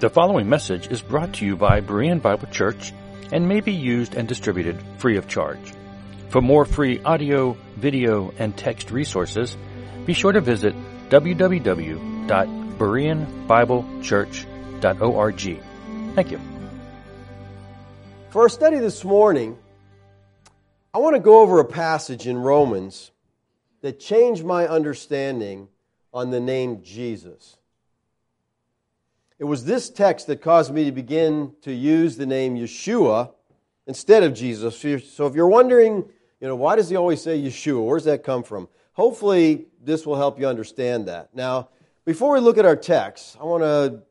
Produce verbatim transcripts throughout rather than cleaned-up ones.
The following message is brought to you by Berean Bible Church and may be used and distributed free of charge. For more free audio, video, and text resources, be sure to visit w w w dot berean bible church dot org. Thank you. For our study this morning, I want to go over a passage in Romans that changed my understanding on the name Jesus. It was this text that caused me to begin to use the name Yeshua instead of Jesus. So if you're wondering, you know, why does he always say Yeshua? Where does that come from? Hopefully, this will help you understand that. Now, before we look at our text, I want to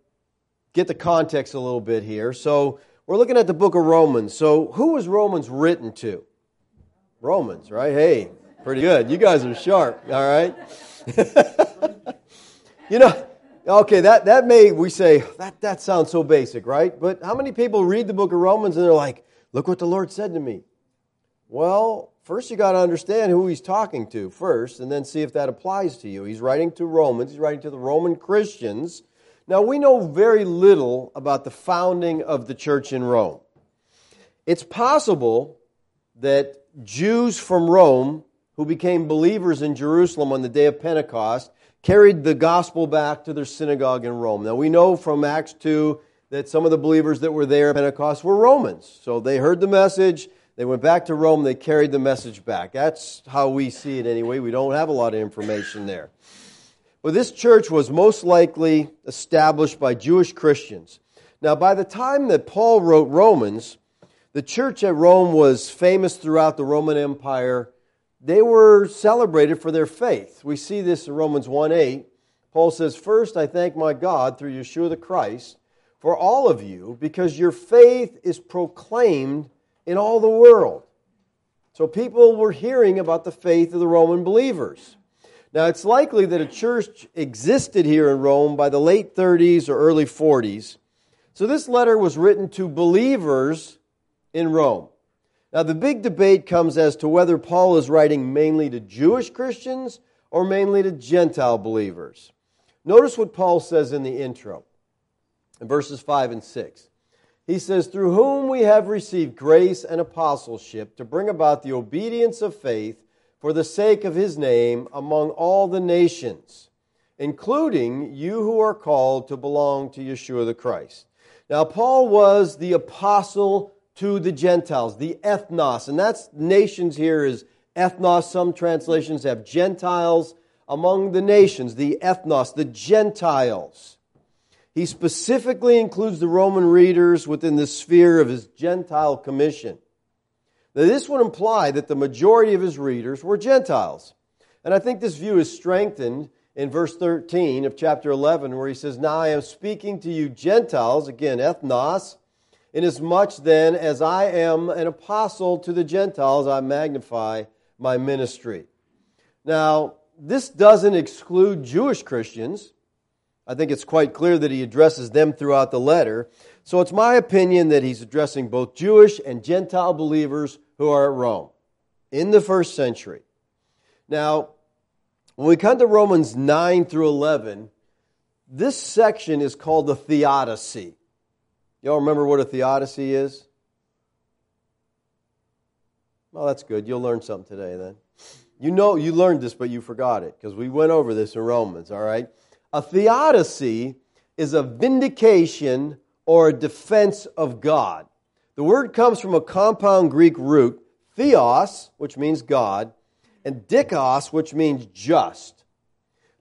get the context a little bit here. So we're looking at the book of Romans. So who was Romans written to? Romans, right? Hey, pretty good. You guys are sharp, all right? You know... Okay, that, that may, we say, that, that sounds so basic, right? But how many people read the book of Romans and they're like, look what the Lord said to me? Well, first you got to understand who he's talking to first, and then see if that applies to you. He's writing to Romans, he's writing to the Roman Christians. Now, we know very little about the founding of the church in Rome. It's possible that Jews from Rome, who became believers in Jerusalem on the day of Pentecost, carried the gospel back to their synagogue in Rome. Now, we know from Acts two that some of the believers that were there at Pentecost were Romans. So they heard the message, they went back to Rome, they carried the message back. That's how we see it anyway. We don't have a lot of information there. Well, this church was most likely established by Jewish Christians. Now, by the time that Paul wrote Romans, the church at Rome was famous throughout the Roman Empire. They were celebrated for their faith. We see this in Romans one eight. Paul says, "First, I thank my God through Yeshua the Christ for all of you, because your faith is proclaimed in all the world." So people were hearing about the faith of the Roman believers. Now, it's likely that a church existed here in Rome by the late thirties or early forties. So this letter was written to believers in Rome. Now, the big debate comes as to whether Paul is writing mainly to Jewish Christians or mainly to Gentile believers. Notice what Paul says in the intro, in verses five and six. He says, "Through whom we have received grace and apostleship to bring about the obedience of faith for the sake of his name among all the nations, including you who are called to belong to Yeshua the Christ." Now, Paul was the apostle to the Gentiles, the ethnos. And that's nations here is ethnos. Some translations have Gentiles among the nations, the ethnos, the Gentiles. He specifically includes the Roman readers within the sphere of his Gentile commission. Now, this would imply that the majority of his readers were Gentiles. And I think this view is strengthened in verse thirteen of chapter eleven, where he says, "Now I am speaking to you Gentiles," again, ethnos, "inasmuch then as I am an apostle to the Gentiles, I magnify my ministry." Now, this doesn't exclude Jewish Christians. I think it's quite clear that he addresses them throughout the letter. So it's my opinion that he's addressing both Jewish and Gentile believers who are at Rome in the first century. Now, when we come to Romans nine through eleven, this section is called the Theodicy. Y'all remember what a theodicy is? Well, that's good. You'll learn something today then. You know you learned this, but you forgot it because we went over this in Romans, all right? A theodicy is a vindication or a defense of God. The word comes from a compound Greek root, theos, which means God, and dikos, which means just.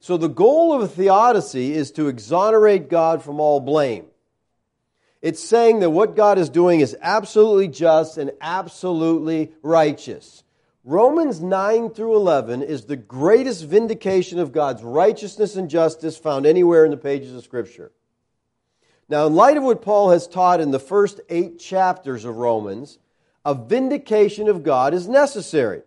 So the goal of a theodicy is to exonerate God from all blame. It's saying that what God is doing is absolutely just and absolutely righteous. Romans nine through eleven is the greatest vindication of God's righteousness and justice found anywhere in the pages of Scripture. Now, in light of what Paul has taught in the first eight chapters of Romans, a vindication of God is necessary.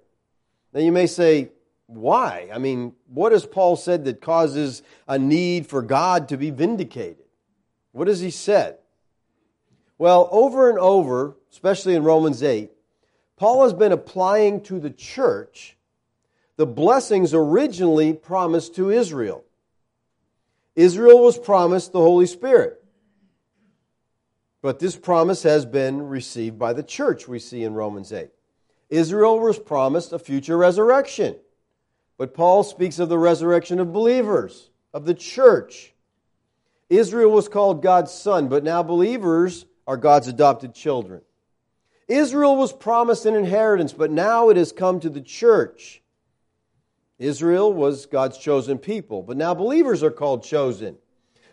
Now, you may say, why? I mean, what has Paul said that causes a need for God to be vindicated? What has he said? Well, over and over, especially in Romans eight, Paul has been applying to the church the blessings originally promised to Israel. Israel was promised the Holy Spirit. But this promise has been received by the church, we see in Romans eight. Israel was promised a future resurrection. But Paul speaks of the resurrection of believers, of the church. Israel was called God's son, but now believers are God's adopted children. Israel was promised an inheritance, but now it has come to the church. Israel was God's chosen people, but now believers are called chosen.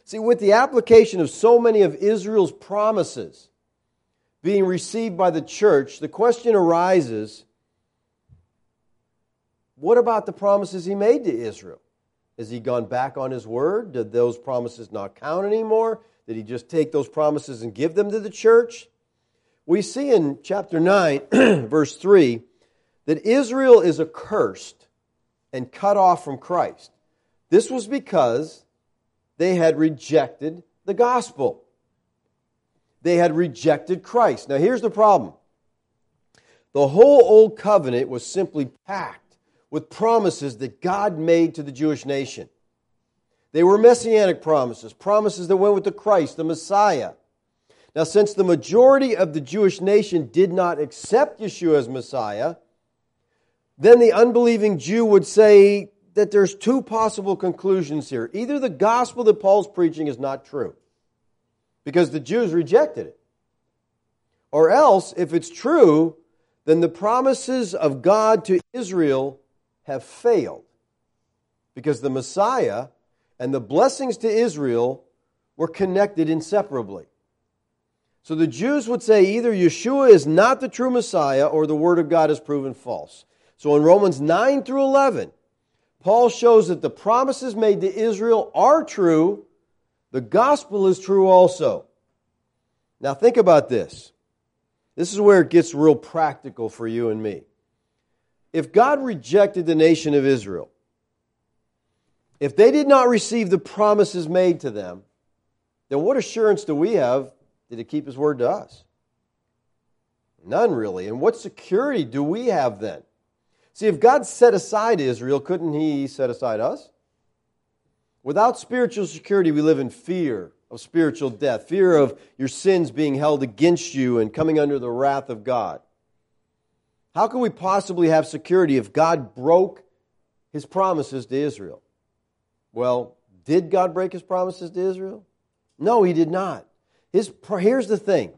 See, with the application of so many of Israel's promises being received by the church, the question arises, what about the promises he made to Israel? Has he gone back on his word? Did those promises not count anymore? Did he just take those promises and give them to the church? We see in chapter nine, verse three, that Israel is accursed and cut off from Christ. This was because they had rejected the gospel. They had rejected Christ. Now here's the problem. The whole Old Covenant was simply packed with promises that God made to the Jewish nation. They were messianic promises, promises that went with the Christ, the Messiah. Now since the majority of the Jewish nation did not accept Yeshua as Messiah, then the unbelieving Jew would say that there's two possible conclusions here. Either the gospel that Paul's preaching is not true, because the Jews rejected it. Or else, if it's true, then the promises of God to Israel have failed, because the Messiah and the blessings to Israel were connected inseparably. So the Jews would say either Yeshua is not the true Messiah or the Word of God is proven false. So in Romans nine through eleven, Paul shows that the promises made to Israel are true. The gospel is true also. Now think about this. This is where it gets real practical for you and me. If God rejected the nation of Israel, if they did not receive the promises made to them, then what assurance do we have that He keeps His word to us? None, really. And what security do we have then? See, if God set aside Israel, couldn't He set aside us? Without spiritual security, we live in fear of spiritual death, fear of your sins being held against you and coming under the wrath of God. How can we possibly have security if God broke His promises to Israel? Well, did God break His promises to Israel? No, He did not. His, here's the thing.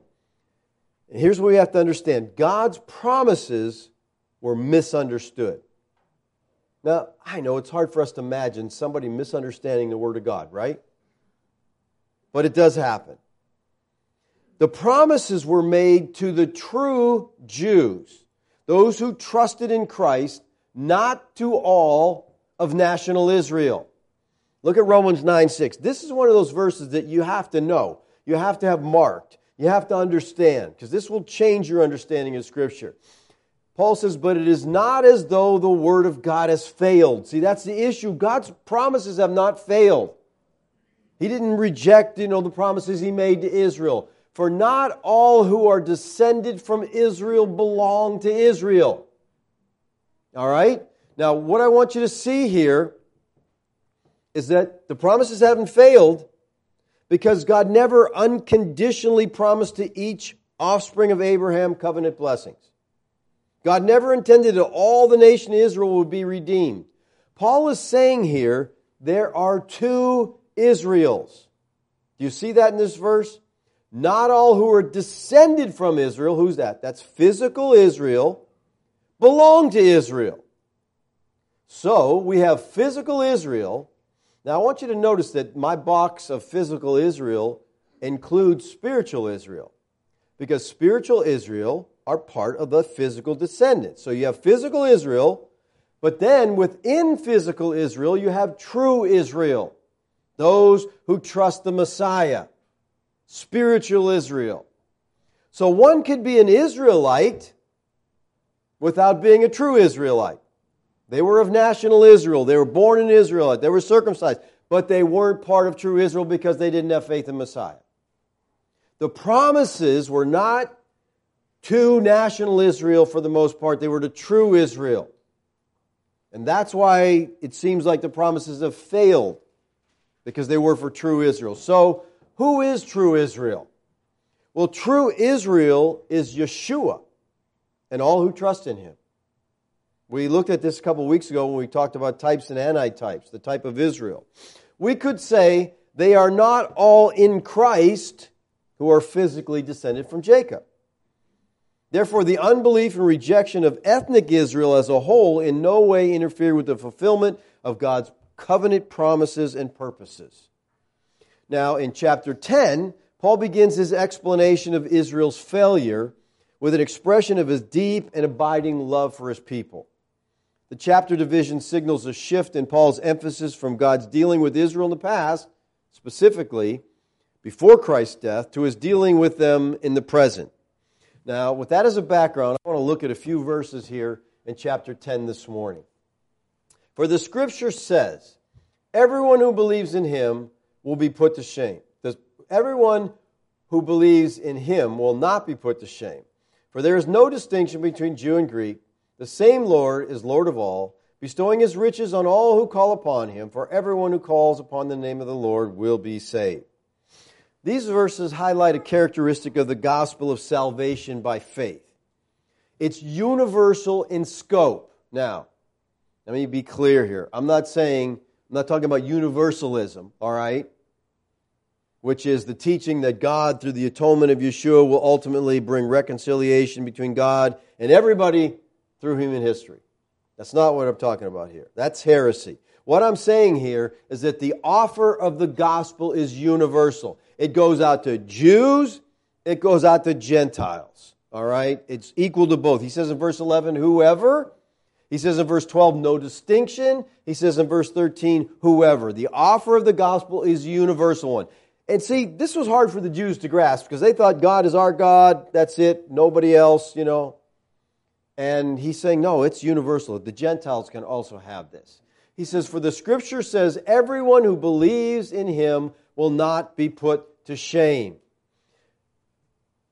Here's what we have to understand. God's promises were misunderstood. Now, I know it's hard for us to imagine somebody misunderstanding the Word of God, right? But it does happen. The promises were made to the true Jews, those who trusted in Christ, not to all of national Israel. Look at Romans nine six. This is one of those verses that you have to know. You have to have marked. You have to understand, because this will change your understanding of Scripture. Paul says, but it is not as though the word of God has failed. See, that's the issue. God's promises have not failed. He didn't reject, you know, the promises He made to Israel. For not all who are descended from Israel belong to Israel. All right? Now, what I want you to see here is that the promises haven't failed because God never unconditionally promised to each offspring of Abraham covenant blessings. God never intended that all the nation of Israel would be redeemed. Paul is saying here, there are two Israels. Do you see that in this verse? Not all who are descended from Israel, who's that? That's physical Israel, belong to Israel. So, we have physical Israel. Now, I want you to notice that my box of physical Israel includes spiritual Israel. Because spiritual Israel are part of the physical descendants. So you have physical Israel, but then within physical Israel, you have true Israel, those who trust the Messiah, spiritual Israel. So one could be an Israelite without being a true Israelite. They were of national Israel. They were born in Israel. They were circumcised, but they weren't part of true Israel because they didn't have faith in Messiah. The promises were not to national Israel for the most part. They were to true Israel. And that's why it seems like the promises have failed, because they were for true Israel. So, who is true Israel? Well, true Israel is Yeshua and all who trust in him. We looked at this a couple weeks ago when we talked about types and antitypes, the type of Israel. We could say they are not all in Christ who are physically descended from Jacob. Therefore, the unbelief and rejection of ethnic Israel as a whole in no way interfere with the fulfillment of God's covenant promises and purposes. Now, in chapter ten, Paul begins his explanation of Israel's failure with an expression of his deep and abiding love for his people. The chapter division signals a shift in Paul's emphasis from God's dealing with Israel in the past, specifically before Christ's death, to his dealing with them in the present. Now, with that as a background, I want to look at a few verses here in chapter ten this morning. For the Scripture says, everyone who believes in him will be put to shame. Everyone who believes in him will not be put to shame. For there is no distinction between Jew and Greek. The same Lord is Lord of all, bestowing his riches on all who call upon him. For everyone who calls upon the name of the Lord will be saved. These verses highlight a characteristic of the gospel of salvation by faith. It's universal in scope. Now, let me be clear here. I'm not saying, I'm not talking about universalism, all right? Which is the teaching that God, through the atonement of Yeshua, will ultimately bring reconciliation between God and everybody through human history. That's not what I'm talking about here. That's heresy. What I'm saying here is that the offer of the gospel is universal. It goes out to Jews, it goes out to Gentiles. All right? It's equal to both. He says in verse eleven, whoever. He says in verse twelve, no distinction. He says in verse thirteen, whoever. The offer of the gospel is a universal one. And see, this was hard for the Jews to grasp because they thought God is our God, that's it, nobody else, you know. And he's saying, no, it's universal. The Gentiles can also have this. He says, for the Scripture says, everyone who believes in him will not be put to shame.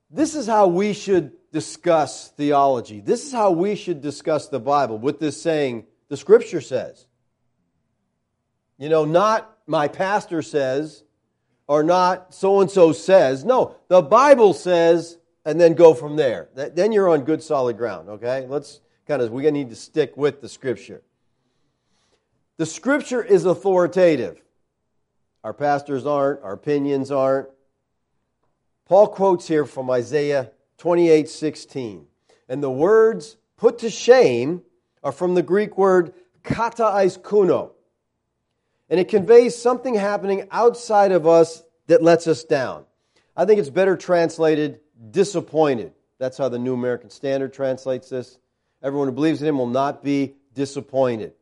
This is how we should discuss theology. This is how we should discuss the Bible, with this saying, the Scripture says. You know, not my pastor says, or not so-and-so says. No, the Bible says, and then go from there. That, then you're on good solid ground, okay? Let's kind of, we need to stick with the Scripture. The Scripture is authoritative. Our pastors aren't, our opinions aren't. Paul quotes here from Isaiah twenty-eight sixteen. And the words put to shame are from the Greek word kataiskuno. And it conveys something happening outside of us that lets us down. I think it's better translated, disappointed. That's how the New American Standard translates this. Everyone who believes in him will not be disappointed.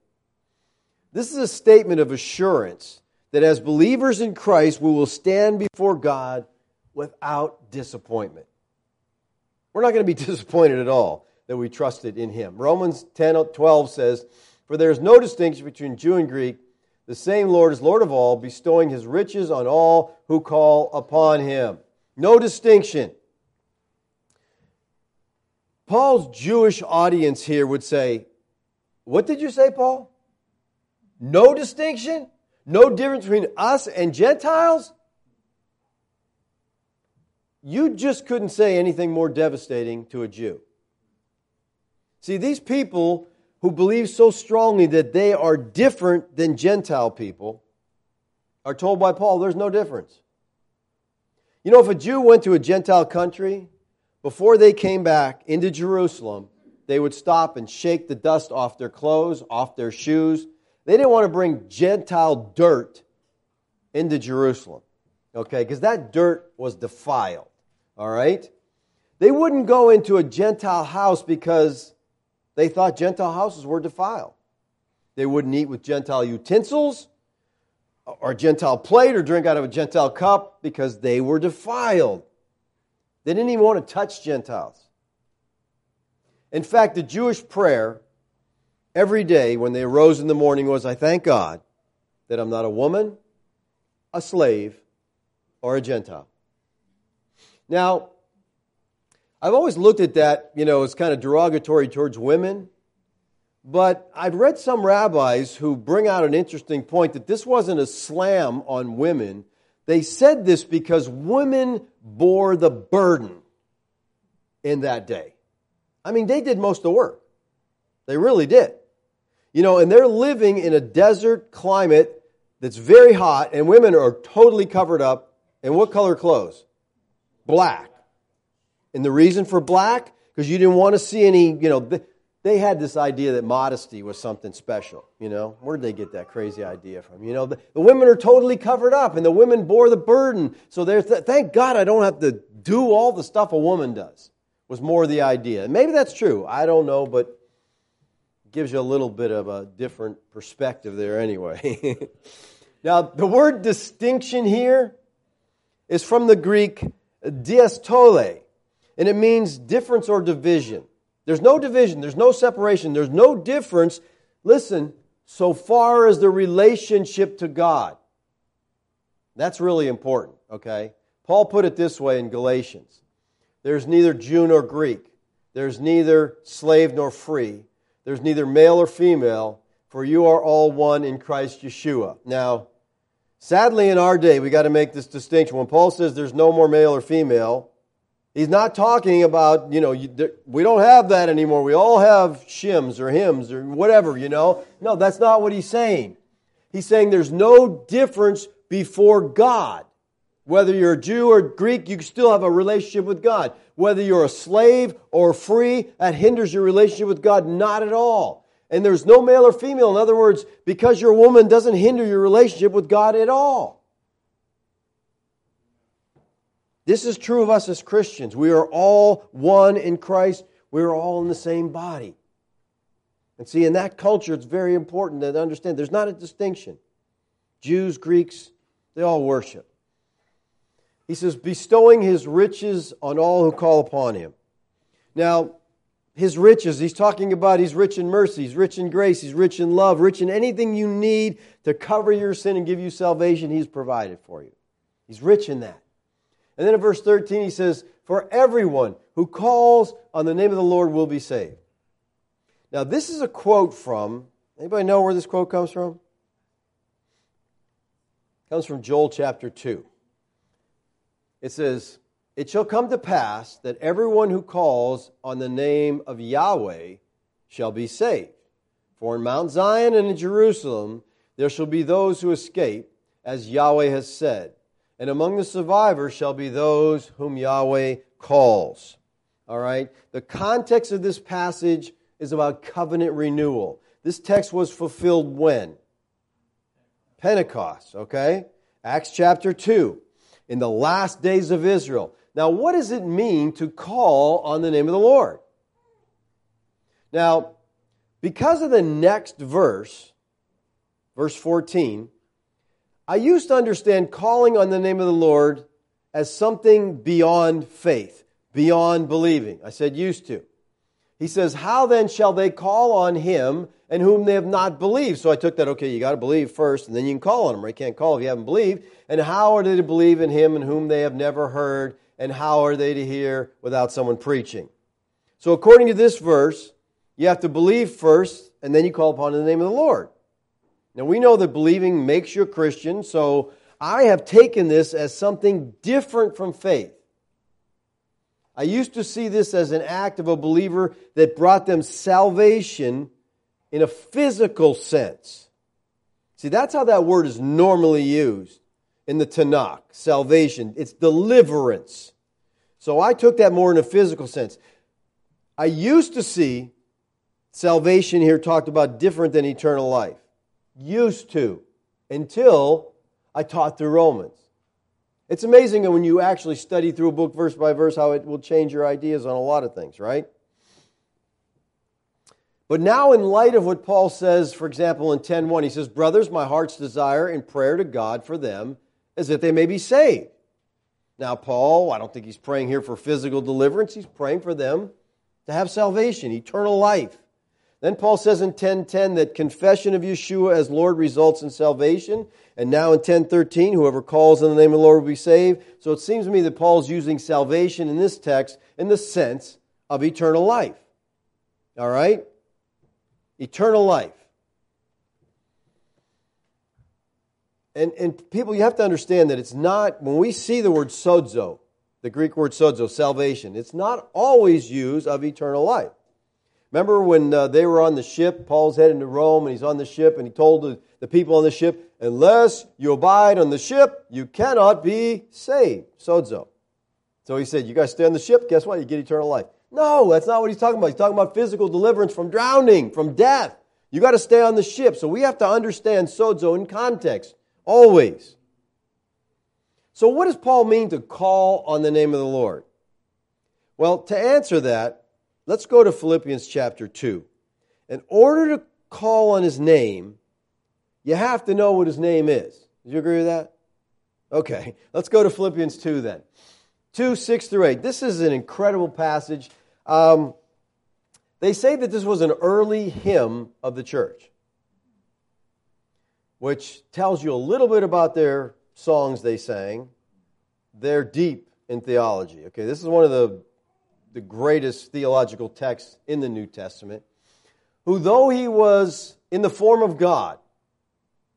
This is a statement of assurance that as believers in Christ, we will stand before God without disappointment. We're not going to be disappointed at all that we trusted in him. Romans ten twelve says, for there is no distinction between Jew and Greek. The same Lord is Lord of all, bestowing his riches on all who call upon him. No distinction. Paul's Jewish audience here would say, what did you say, Paul? No distinction? No difference between us and Gentiles? You just couldn't say anything more devastating to a Jew. See, these people who believe so strongly that they are different than Gentile people, are told by Paul there's no difference. You know, if a Jew went to a Gentile country, before they came back into Jerusalem, they would stop and shake the dust off their clothes, off their shoes. They didn't want to bring Gentile dirt into Jerusalem, okay? Because that dirt was defiled, all right? They wouldn't go into a Gentile house because they thought Gentile houses were defiled. They wouldn't eat with Gentile utensils or Gentile plate or drink out of a Gentile cup because they were defiled. They didn't even want to touch Gentiles. In fact, the Jewish prayer every day when they arose in the morning was, I thank God that I'm not a woman, a slave, or a Gentile. Now, I've always looked at that, you know, as kind of derogatory towards women. But I've read some rabbis who bring out an interesting point that this wasn't a slam on women. They said this because women bore the burden in that day. I mean, they did most of the work. They really did. You know, and they're living in a desert climate that's very hot, and women are totally covered up. And what color clothes? Black. And the reason for black? Because you didn't want to see any, you know, they had this idea that modesty was something special, you know. Where did they get that crazy idea from? You know, the, the women are totally covered up, and the women bore the burden. So there's th- thank God I don't have to do all the stuff a woman does, was more the idea. And maybe that's true. I don't know, but it gives you a little bit of a different perspective there anyway. Now, the word distinction here is from the Greek diastole, and it means difference or division. There's no division, there's no separation, there's no difference, listen, so far as the relationship to God. That's really important, okay? Paul put it this way in Galatians. There's neither Jew nor Greek. There's neither slave nor free. There's neither male or female, for you are all one in Christ Yeshua. Now, sadly in our day, we got to make this distinction. When Paul says there's no more male or female, he's not talking about, you know, you, we don't have that anymore. We all have shims or hymns or whatever, you know. No, that's not what he's saying. He's saying there's no difference before God. Whether you're a Jew or Greek, you still have a relationship with God. Whether you're a slave or free, that hinders your relationship with God, not at all. And there's no male or female. In other words, because you're a woman doesn't hinder your relationship with God at all. This is true of us as Christians. We are all one in Christ. We are all in the same body. And see, in that culture, it's very important to understand there's not a distinction. Jews, Greeks, they all worship. He says, bestowing His riches on all who call upon Him. Now, His riches, He's talking about He's rich in mercy, He's rich in grace, He's rich in love, rich in anything you need to cover your sin and give you salvation, He's provided for you. He's rich in that. And then in verse thirteen, he says, for everyone who calls on the name of the Lord will be saved. Now, this is a quote from, anybody know where this quote comes from? It comes from Joel chapter two. It says, it shall come to pass that everyone who calls on the name of Yahweh shall be saved. For in Mount Zion and in Jerusalem there shall be those who escape, as Yahweh has said. And among the survivors shall be those whom Yahweh calls. All right? The context of this passage is about covenant renewal. This text was fulfilled when? Pentecost, okay? Acts chapter two, in the last days of Israel. Now, what does it mean to call on the name of the Lord? Now, because of the next verse, verse fourteen, I used to understand calling on the name of the Lord as something beyond faith, beyond believing. I said used to. He says, how then shall they call on Him in whom they have not believed? So I took that, okay, you got to believe first, and then you can call on Him. Or you can't call if you haven't believed. And how are they to believe in Him in whom they have never heard? And how are they to hear without someone preaching? So according to this verse, you have to believe first, and then you call upon the name of the Lord. Now, we know that believing makes you a Christian, so I have taken this as something different from faith. I used to see this as an act of a believer that brought them salvation in a physical sense. See, that's how that word is normally used in the Tanakh, salvation. It's deliverance. So I took that more in a physical sense. I used to see salvation here talked about different than eternal life. Used to, until I taught through Romans. It's amazing when you actually study through a book verse by verse how it will change your ideas on a lot of things, right? But now in light of what Paul says, for example, in ten one, he says, brothers, my heart's desire and prayer to God for them is that they may be saved. Now Paul, I don't think he's praying here for physical deliverance. He's praying for them to have salvation, eternal life. Then Paul says in ten ten that confession of Yeshua as Lord results in salvation. And now in ten thirteen, whoever calls on the name of the Lord will be saved. So it seems to me that Paul's using salvation in this text in the sense of eternal life. All right? Eternal life. And and people, you have to understand that it's not, when we see the word sozo, the Greek word sozo, salvation, it's not always used of eternal life. Remember when uh, they were on the ship, Paul's heading to Rome, and he's on the ship, and he told the, the people on the ship, unless you abide on the ship, you cannot be saved, sozo. So he said, you guys stay on the ship, guess what? You get eternal life. No, that's not what he's talking about. He's talking about physical deliverance from drowning, from death. You got to stay on the ship. So we have to understand sozo in context, always. So what does Paul mean to call on the name of the Lord? Well, to answer that, let's go to Philippians chapter two. In order to call on his name, you have to know what his name is. Do you agree with that? Okay, let's go to Philippians two then. two, six through eight. This is an incredible passage. Um, they say that this was an early hymn of the church, which tells you a little bit about their songs they sang. They're deep in theology. Okay, this is one of the, the greatest theological texts in the New Testament. Who, though he was in the form of God,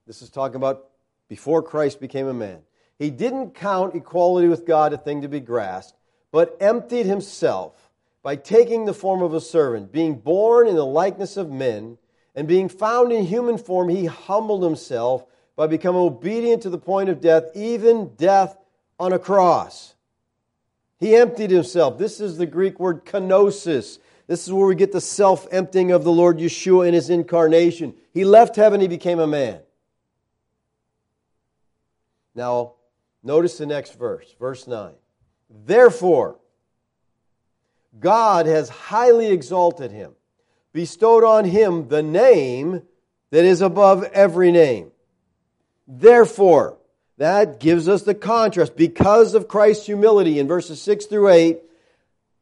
this is talking about before Christ became a man, he didn't count equality with God a thing to be grasped, but emptied himself by taking the form of a servant, being born in the likeness of men, and being found in human form, he humbled himself by becoming obedient to the point of death, even death on a cross. He emptied himself. This is the Greek word kenosis. This is where we get the self-emptying of the Lord Yeshua in his incarnation. He left heaven, he became a man. Now, notice the next verse, verse nine. Therefore, God has highly exalted him, bestowed on him the name that is above every name. Therefore, that gives us the contrast. Because of Christ's humility in verses six through eight,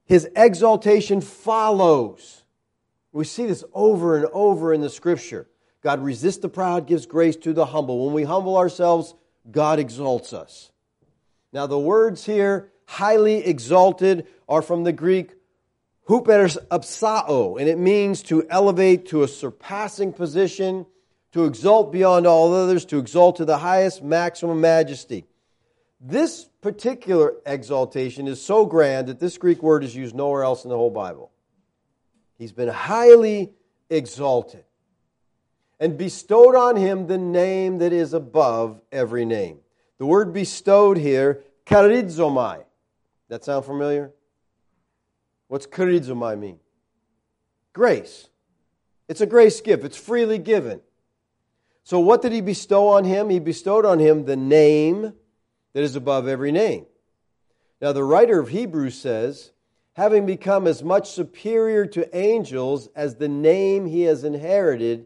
his exaltation follows. We see this over and over in the Scripture. God resists the proud, gives grace to the humble. When we humble ourselves, God exalts us. Now the words here, highly exalted, are from the Greek hupersapsao, and it means to elevate to a surpassing position, to exalt beyond all others, to exalt to the highest maximum majesty. This particular exaltation is so grand that this Greek word is used nowhere else in the whole Bible. He's been highly exalted. And bestowed on him the name that is above every name. The word bestowed here, charizomai. That sound familiar? What's charizomai mean? Grace. It's a grace gift. It's freely given. So what did he bestow on him? He bestowed on him the name that is above every name. Now the writer of Hebrews says, having become as much superior to angels as the name he has inherited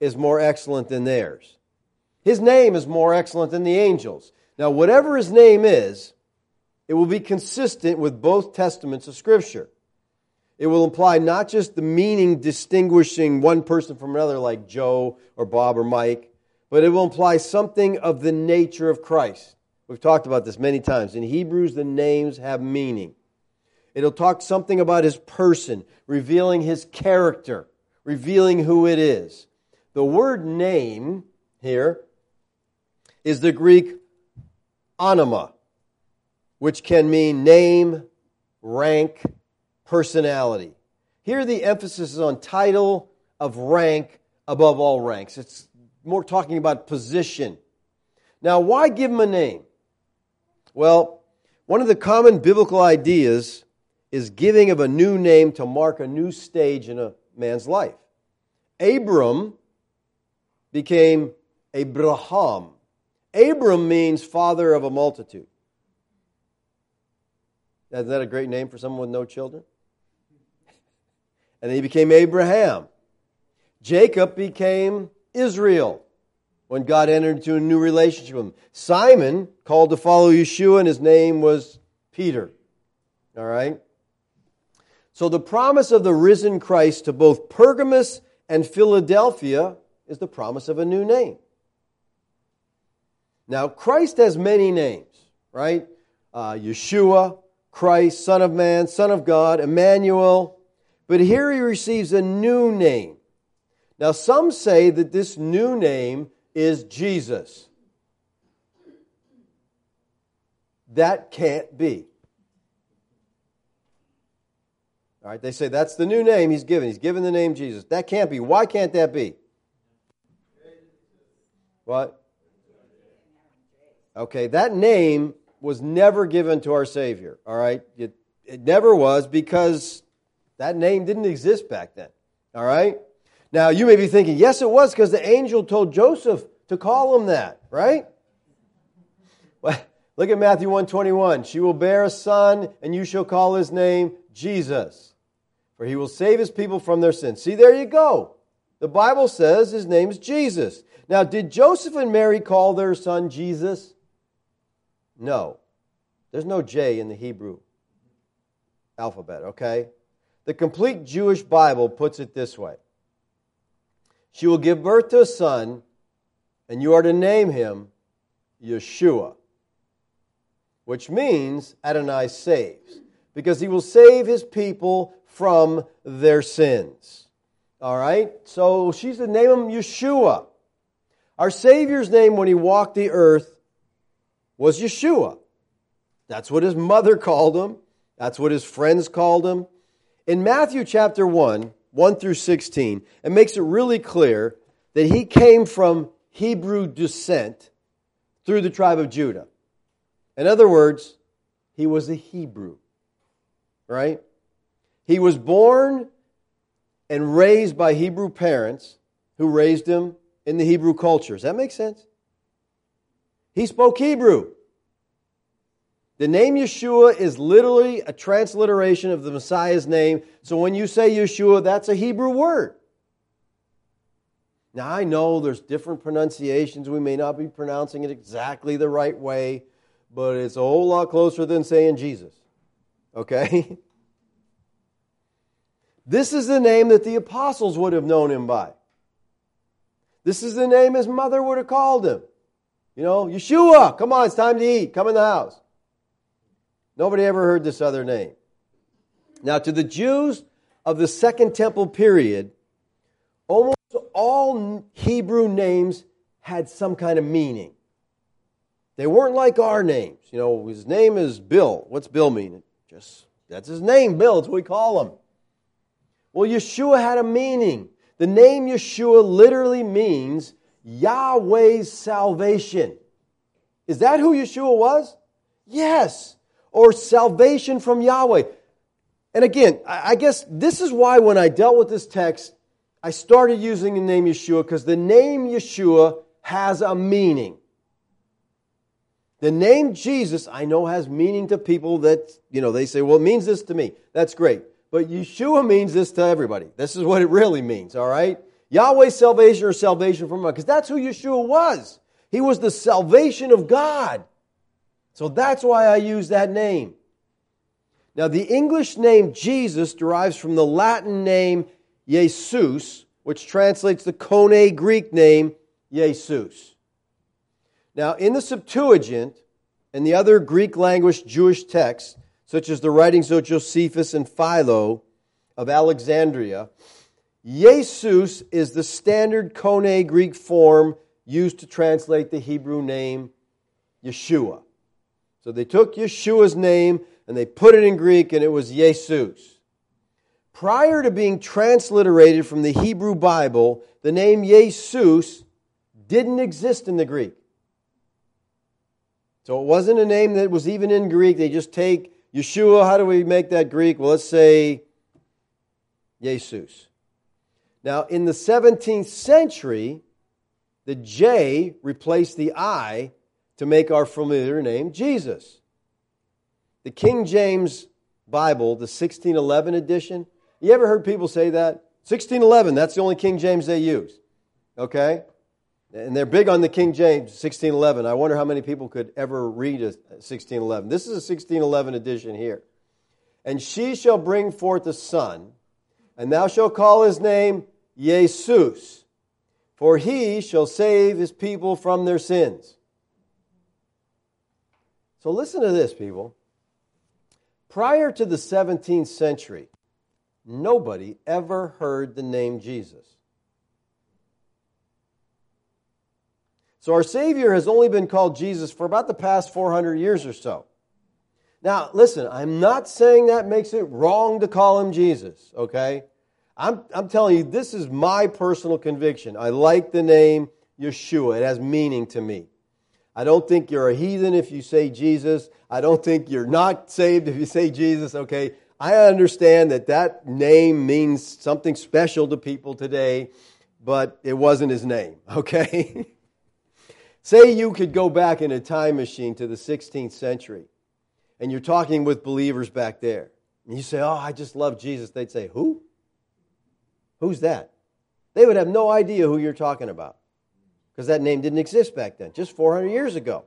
is more excellent than theirs. His name is more excellent than the angels. Now, whatever his name is, it will be consistent with both testaments of Scripture. It will imply not just the meaning distinguishing one person from another, like Joe or Bob or Mike, but it will imply something of the nature of Christ. We've talked about this many times. In Hebrews, the names have meaning. It'll talk something about his person, revealing his character, revealing who it is. The word name here is the Greek onoma, which can mean name, rank, personality. Here the emphasis is on title of rank above all ranks. It's more talking about position. Now, why give him a name? Well, one of the common biblical ideas is giving of a new name to mark a new stage in a man's life. Abram became Abraham. Abram means father of a multitude. Isn't that a great name for someone with no children? And then he became Abraham. Jacob became Israel when God entered into a new relationship with him. Simon called to follow Yeshua, and his name was Peter. All right? So the promise of the risen Christ to both Pergamus and Philadelphia is the promise of a new name. Now, Christ has many names, right? Uh, Yeshua, Christ, Son of Man, Son of God, Emmanuel. But here he receives a new name. Now, some say that this new name is Jesus. that can't be. All right, they say that's the new name he's given. He's given the name Jesus. That can't be. Why can't that be? What? Okay, that name was never given to our Savior. All right, it, it never was, because that name didn't exist back then. All right? Now, you may be thinking, yes, it was, because the angel told Joseph to call him that, right? Well, look at Matthew one twenty-one. She will bear a son, and you shall call his name Jesus, for he will save his people from their sins. See, there you go. The Bible says his name is Jesus. Now, did Joseph and Mary call their son Jesus? No. There's no J in the Hebrew alphabet, okay? The Complete Jewish Bible puts it this way. She will give birth to a son, and you are to name him Yeshua, which means Adonai saves, because he will save his people from their sins. All right? So she's to name him Yeshua. Our Savior's name when he walked the earth was Yeshua. That's what his mother called him. That's what his friends called him. In Matthew chapter one, one through sixteen, it makes it really clear that he came from Hebrew descent through the tribe of Judah. In other words, he was a Hebrew. Right? He was born and raised by Hebrew parents who raised him in the Hebrew culture. Does that make sense? He spoke Hebrew. The name Yeshua is literally a transliteration of the Messiah's name. So when you say Yeshua, that's a Hebrew word. Now, I know there's different pronunciations. We may not be pronouncing it exactly the right way, but it's a whole lot closer than saying Jesus. Okay? This is the name that the apostles would have known him by. This is the name his mother would have called him. You know, Yeshua, come on, it's time to eat. Come in the house. Nobody ever heard this other name. Now, to the Jews of the Second Temple period, almost all Hebrew names had some kind of meaning. They weren't like our names. You know, his name is Bill. What's Bill mean? Just, that's his name, Bill. That's what we call him. Well, Yeshua had a meaning. The name Yeshua literally means Yahweh's salvation. Is that who Yeshua was? Yes. Or salvation from Yahweh. And again, I guess this is why when I dealt with this text, I started using the name Yeshua, because the name Yeshua has a meaning. The name Jesus, I know, has meaning to people that, you know, they say, well, it means this to me. That's great. But Yeshua means this to everybody. This is what it really means, all right? Yahweh's salvation, or salvation from God, because that's who Yeshua was. He was the salvation of God. So that's why I use that name. Now, the English name Jesus derives from the Latin name Iesous, which translates the Koine Greek name Iesous. Now, in the Septuagint and the other Greek language Jewish texts, such as the writings of Josephus and Philo of Alexandria, Iesous is the standard Koine Greek form used to translate the Hebrew name Yeshua. So they took Yeshua's name and they put it in Greek, and it was Iesous. Prior to being transliterated from the Hebrew Bible, the name Iesous didn't exist in the Greek. So it wasn't a name that was even in Greek. They just take Yeshua, how do we make that Greek? Well, let's say Iesous. Now, in the seventeenth century, the J replaced the I to make our familiar name Jesus. The King James Bible, the sixteen eleven edition, you ever heard people say that? sixteen eleven, that's the only King James they use. Okay? And they're big on the King James, sixteen eleven. I wonder how many people could ever read a sixteen eleven. This is a sixteen eleven edition here. And she shall bring forth a son, and thou shalt call his name Iesous, for he shall save his people from their sins. So listen to this, people. Prior to the seventeenth century, nobody ever heard the name Jesus. So our Savior has only been called Jesus for about the past four hundred years or so. Now, listen, I'm not saying that makes it wrong to call him Jesus, okay? I'm, I'm telling you, this is my personal conviction. I like the name Yeshua. It has meaning to me. I don't think you're a heathen if you say Jesus. I don't think you're not saved if you say Jesus, okay? I understand that that name means something special to people today, but it wasn't his name, okay? Say you could go back in a time machine to the sixteenth century, and you're talking with believers back there, and you say, oh, I just love Jesus. They'd say, who? Who's that? They would have no idea who you're talking about, because that name didn't exist back then, just four hundred years ago.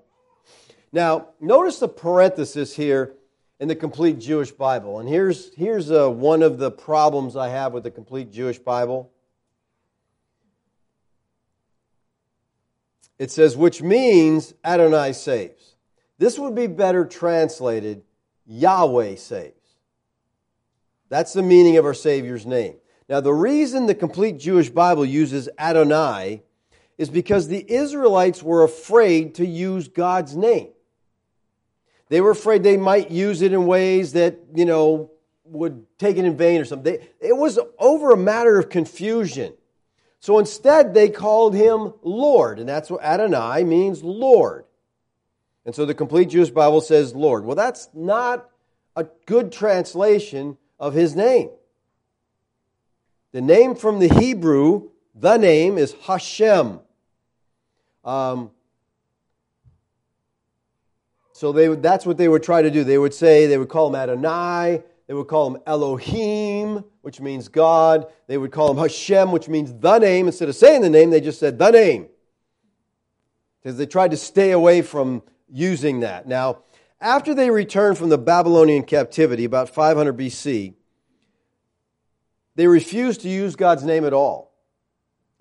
Now, notice the parenthesis here in the Complete Jewish Bible. And here's, here's uh, one of the problems I have with the Complete Jewish Bible. It says, which means Adonai saves. This would be better translated, Yahweh saves. That's the meaning of our Savior's name. Now, the reason the Complete Jewish Bible uses Adonai is because the Israelites were afraid to use God's name. They were afraid they might use it in ways that, you know, would take it in vain or something. They, it was over a matter of confusion. So instead, they called him Lord, and that's what Adonai means, Lord. And so the Complete Jewish Bible says Lord. Well, that's not a good translation of his name. The name from the Hebrew, the name is Hashem. Um, so they would, that's what they would try to do. They would say, they would call him Adonai. They would call him Elohim, which means God. They would call him Hashem, which means the name. Instead of saying the name, they just said the name. Because they tried to stay away from using that. Now, after they returned from the Babylonian captivity, about five hundred B C, they refused to use God's name at all.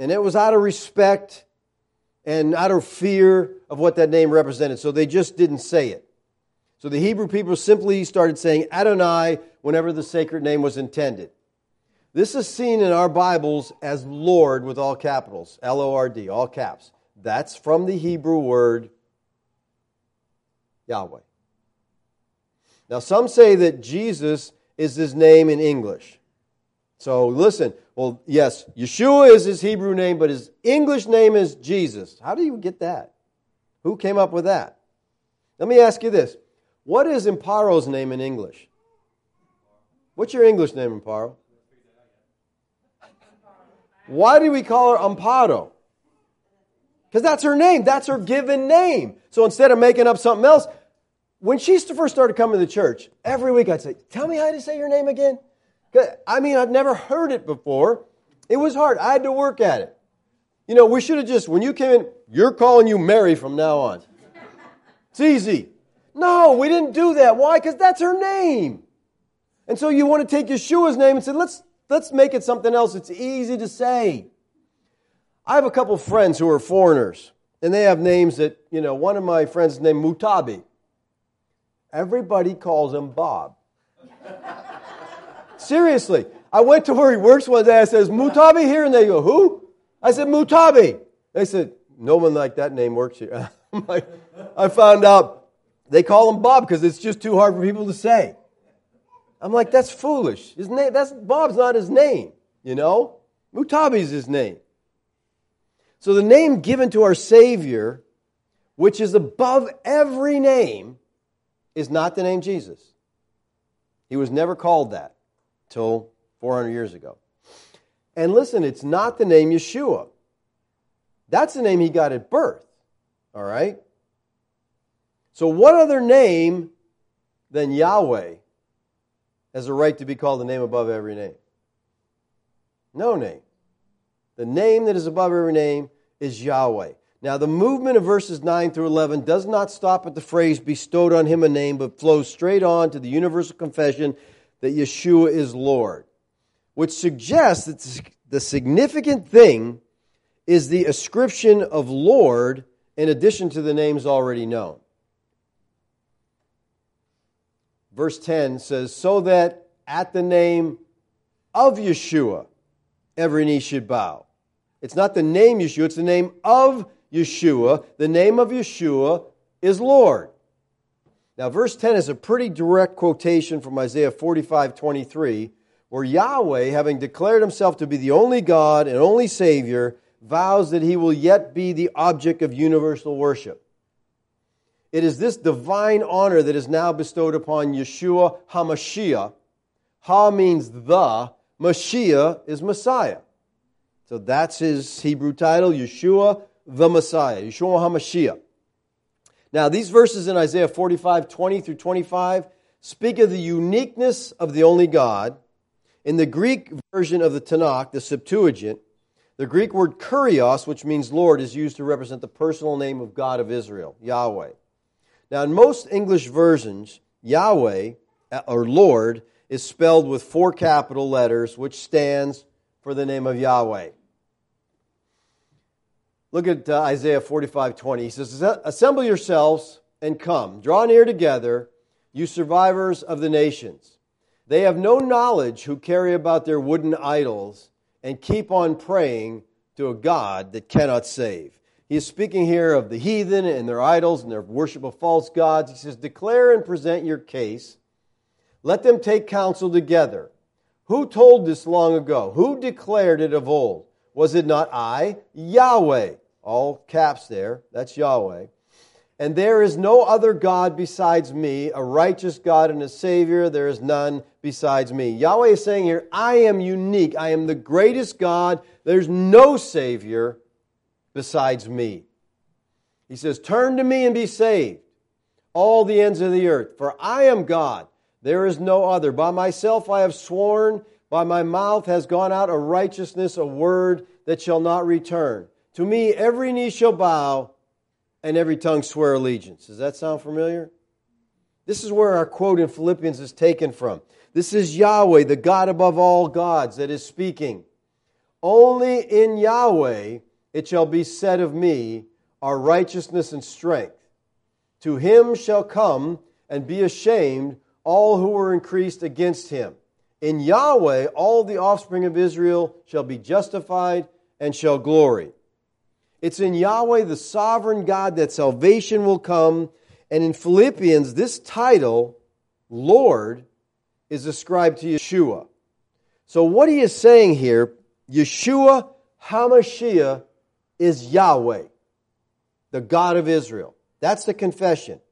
And it was out of respect and out of fear of what that name represented. So they just didn't say it. So the Hebrew people simply started saying Adonai whenever the sacred name was intended. This is seen in our Bibles as Lord with all capitals, L O R D, all caps. That's from the Hebrew word Yahweh. Now some say that Jesus is his name in English. So listen, well, yes, Yeshua is his Hebrew name, but his English name is Jesus. How do you get that? Who came up with that? Let me ask you this. What is Imparo's name in English? What's your English name, Amparo? Why do we call her Amparo? Because that's her name. That's her given name. So instead of making up something else, when she first started coming to the church, every week I'd say, tell me how to say your name again. I mean, I'd never heard it before. It was hard. I had to work at it. You know, we should have just, when you came in, you're calling you Mary from now on. It's easy. No, we didn't do that. Why? Because that's her name. And so you want to take Yeshua's name and say, let's, let's make it something else. It's easy to say. I have a couple friends who are foreigners, and they have names that, you know, one of my friends is named Mutabi. Everybody calls him Bob. Seriously, I went to where he works one day. I said, is Mutabi here? And they go, who? I said, Mutabi. They said, no one like that name works here. I'm like, I found out they call him Bob because it's just too hard for people to say. I'm like, that's foolish. His name, that's Bob's not his name, you know. Mutabi's his name. So the name given to our Savior, which is above every name, is not the name Jesus. He was never called that. Till four hundred years ago. And listen, it's not the name Yeshua. That's the name he got at birth. All right? So what other name than Yahweh has a right to be called the name above every name? No name. The name that is above every name is Yahweh. Now the movement of verses nine through eleven does not stop at the phrase bestowed on him a name, but flows straight on to the universal confession that Yeshua is Lord, which suggests that the significant thing is the ascription of Lord in addition to the names already known. Verse ten says, so that at the name of Yeshua, every knee should bow. It's not the name Yeshua, it's the name of Yeshua. The name of Yeshua is Lord. Now, verse ten is a pretty direct quotation from Isaiah forty-five twenty-three, where Yahweh, having declared himself to be the only God and only Savior, vows that he will yet be the object of universal worship. It is this divine honor that is now bestowed upon Yeshua HaMashiach. Ha means the, Mashiach is Messiah. So that's his Hebrew title, Yeshua the Messiah, Yeshua HaMashiach. Now, these verses in Isaiah forty-five twenty through twenty-five speak of the uniqueness of the only God. In the Greek version of the Tanakh, the Septuagint, the Greek word kurios, which means Lord, is used to represent the personal name of God of Israel, Yahweh. Now, in most English versions, Yahweh, or Lord, is spelled with four capital letters, which stands for the name of Yahweh. Look at uh, Isaiah forty-five twenty. He says, "Assemble yourselves and come. Draw near together, you survivors of the nations. They have no knowledge who carry about their wooden idols and keep on praying to a God that cannot save." He is speaking here of the heathen and their idols and their worship of false gods. He says, "Declare and present your case. Let them take counsel together. Who told this long ago? Who declared it of old? Was it not I, Yahweh?" All caps there, that's Yahweh. "And there is no other God besides me, a righteous God and a Savior. There is none besides me." Yahweh is saying here, I am unique. I am the greatest God. There's no Savior besides me. He says, "Turn to me and be saved, all the ends of the earth. For I am God. There is no other. By myself I have sworn. By my mouth has gone out a righteousness, a word that shall not return. To me every knee shall bow, and every tongue swear allegiance." Does that sound familiar? This is where our quote in Philippians is taken from. This is Yahweh, the God above all gods, that is speaking. "Only in Yahweh it shall be said of me, our righteousness and strength. To him shall come and be ashamed all who were increased against him. In Yahweh, all the offspring of Israel shall be justified and shall glory." It's in Yahweh, the sovereign God, that salvation will come. And in Philippians, this title, Lord, is ascribed to Yeshua. So what he is saying here, Yeshua HaMashiach is Yahweh, the God of Israel. That's the confession.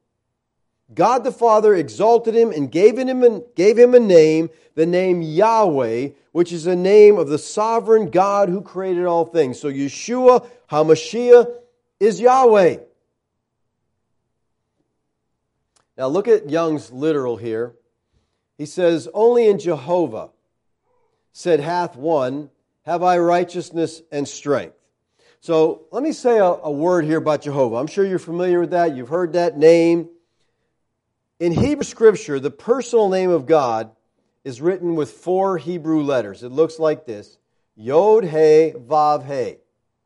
God the Father exalted him and gave him a, gave him a name, the name Yahweh, which is the name of the sovereign God who created all things. So Yeshua HaMashiach is Yahweh. Now look at Young's literal here. He says, "Only in Jehovah, said hath one, have I righteousness and strength." So let me say a, a word here about Jehovah. I'm sure you're familiar with that. You've heard that name. In Hebrew Scripture, the personal name of God is written with four Hebrew letters. It looks like this: Yod-Heh-Vav-Heh.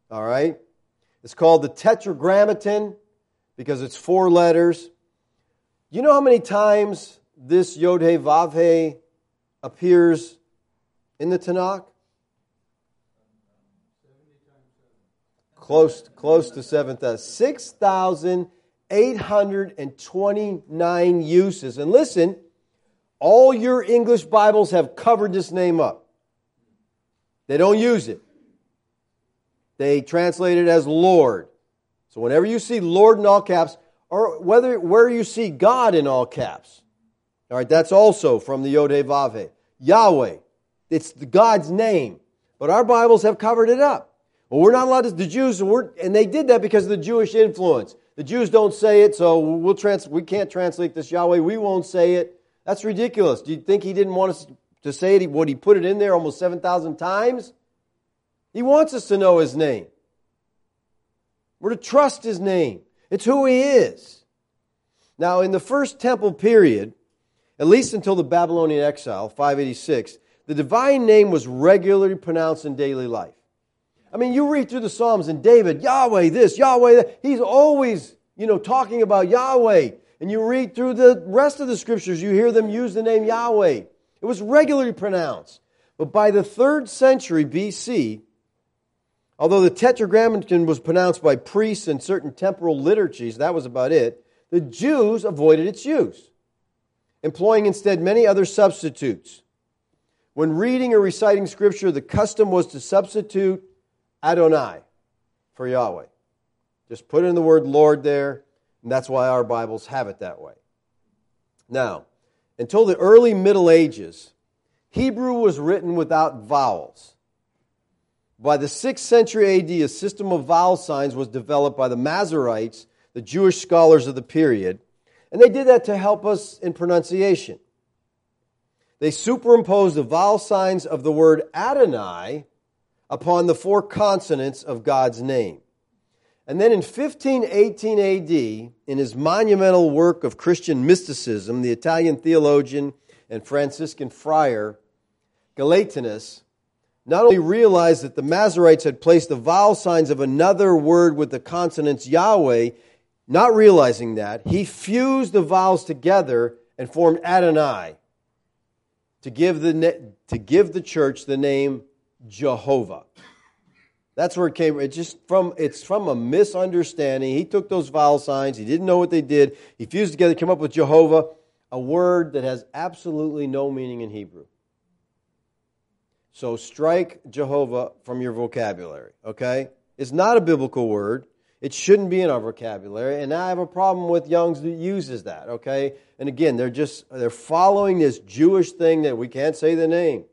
All right? It's called the Tetragrammaton because it's four letters. You know how many times this Yod-Heh-Vav-Heh appears in the Tanakh? Close, close to seven thousand. six thousand. eight hundred twenty-nine uses. And listen, all your English Bibles have covered this name up. They don't use it. They translate it as Lord. So whenever you see Lord in all caps, or whether where you see God in all caps, all right, that's also from the Yod-Heh-Vav-Heh. Yahweh. It's the God's name. But our Bibles have covered it up. Well, we're not allowed to, the Jews, we're, and they did that because of the Jewish influence. The Jews don't say it, so we'll trans- we can't translate this Yahweh. We won't say it. That's ridiculous. Do you think he didn't want us to say it? Would he put it in there almost seven thousand times? He wants us to know his name. We're to trust his name. It's who he is. Now, in the First Temple period, at least until the Babylonian exile, five eighty-six, the divine name was regularly pronounced in daily life. I mean, you read through the Psalms and David, Yahweh this, Yahweh that. He's always, you know, talking about Yahweh. And you read through the rest of the Scriptures, you hear them use the name Yahweh. It was regularly pronounced. But by the third century B C, although the Tetragrammaton was pronounced by priests in certain temporal liturgies, that was about it, the the Jews avoided its use, employing instead many other substitutes. When reading or reciting Scripture, the custom was to substitute Adonai for Yahweh. Just put in the word Lord there, and that's why our Bibles have it that way. Now, until the early Middle Ages, Hebrew was written without vowels. By the sixth century A D, a system of vowel signs was developed by the Masoretes, the Jewish scholars of the period, and they did that to help us in pronunciation. They superimposed the vowel signs of the word Adonai upon the four consonants of God's name. And then in fifteen eighteen A D, in his monumental work of Christian mysticism, the Italian theologian and Franciscan friar Galatinus not only realized that the Masoretes had placed the vowel signs of another word with the consonants Yahweh, not realizing that, he fused the vowels together and formed Adonai to give the, to give the church the name Jehovah. That's where it came. It just from it's from a misunderstanding. He took those vowel signs. He didn't know what they did. He fused together, came up with Jehovah, a word that has absolutely no meaning in Hebrew. So strike Jehovah from your vocabulary, okay? It's not a biblical word. It shouldn't be in our vocabulary, and I have a problem with Young's that uses that, okay? And again, they're just they're following this Jewish thing that we can't say the name.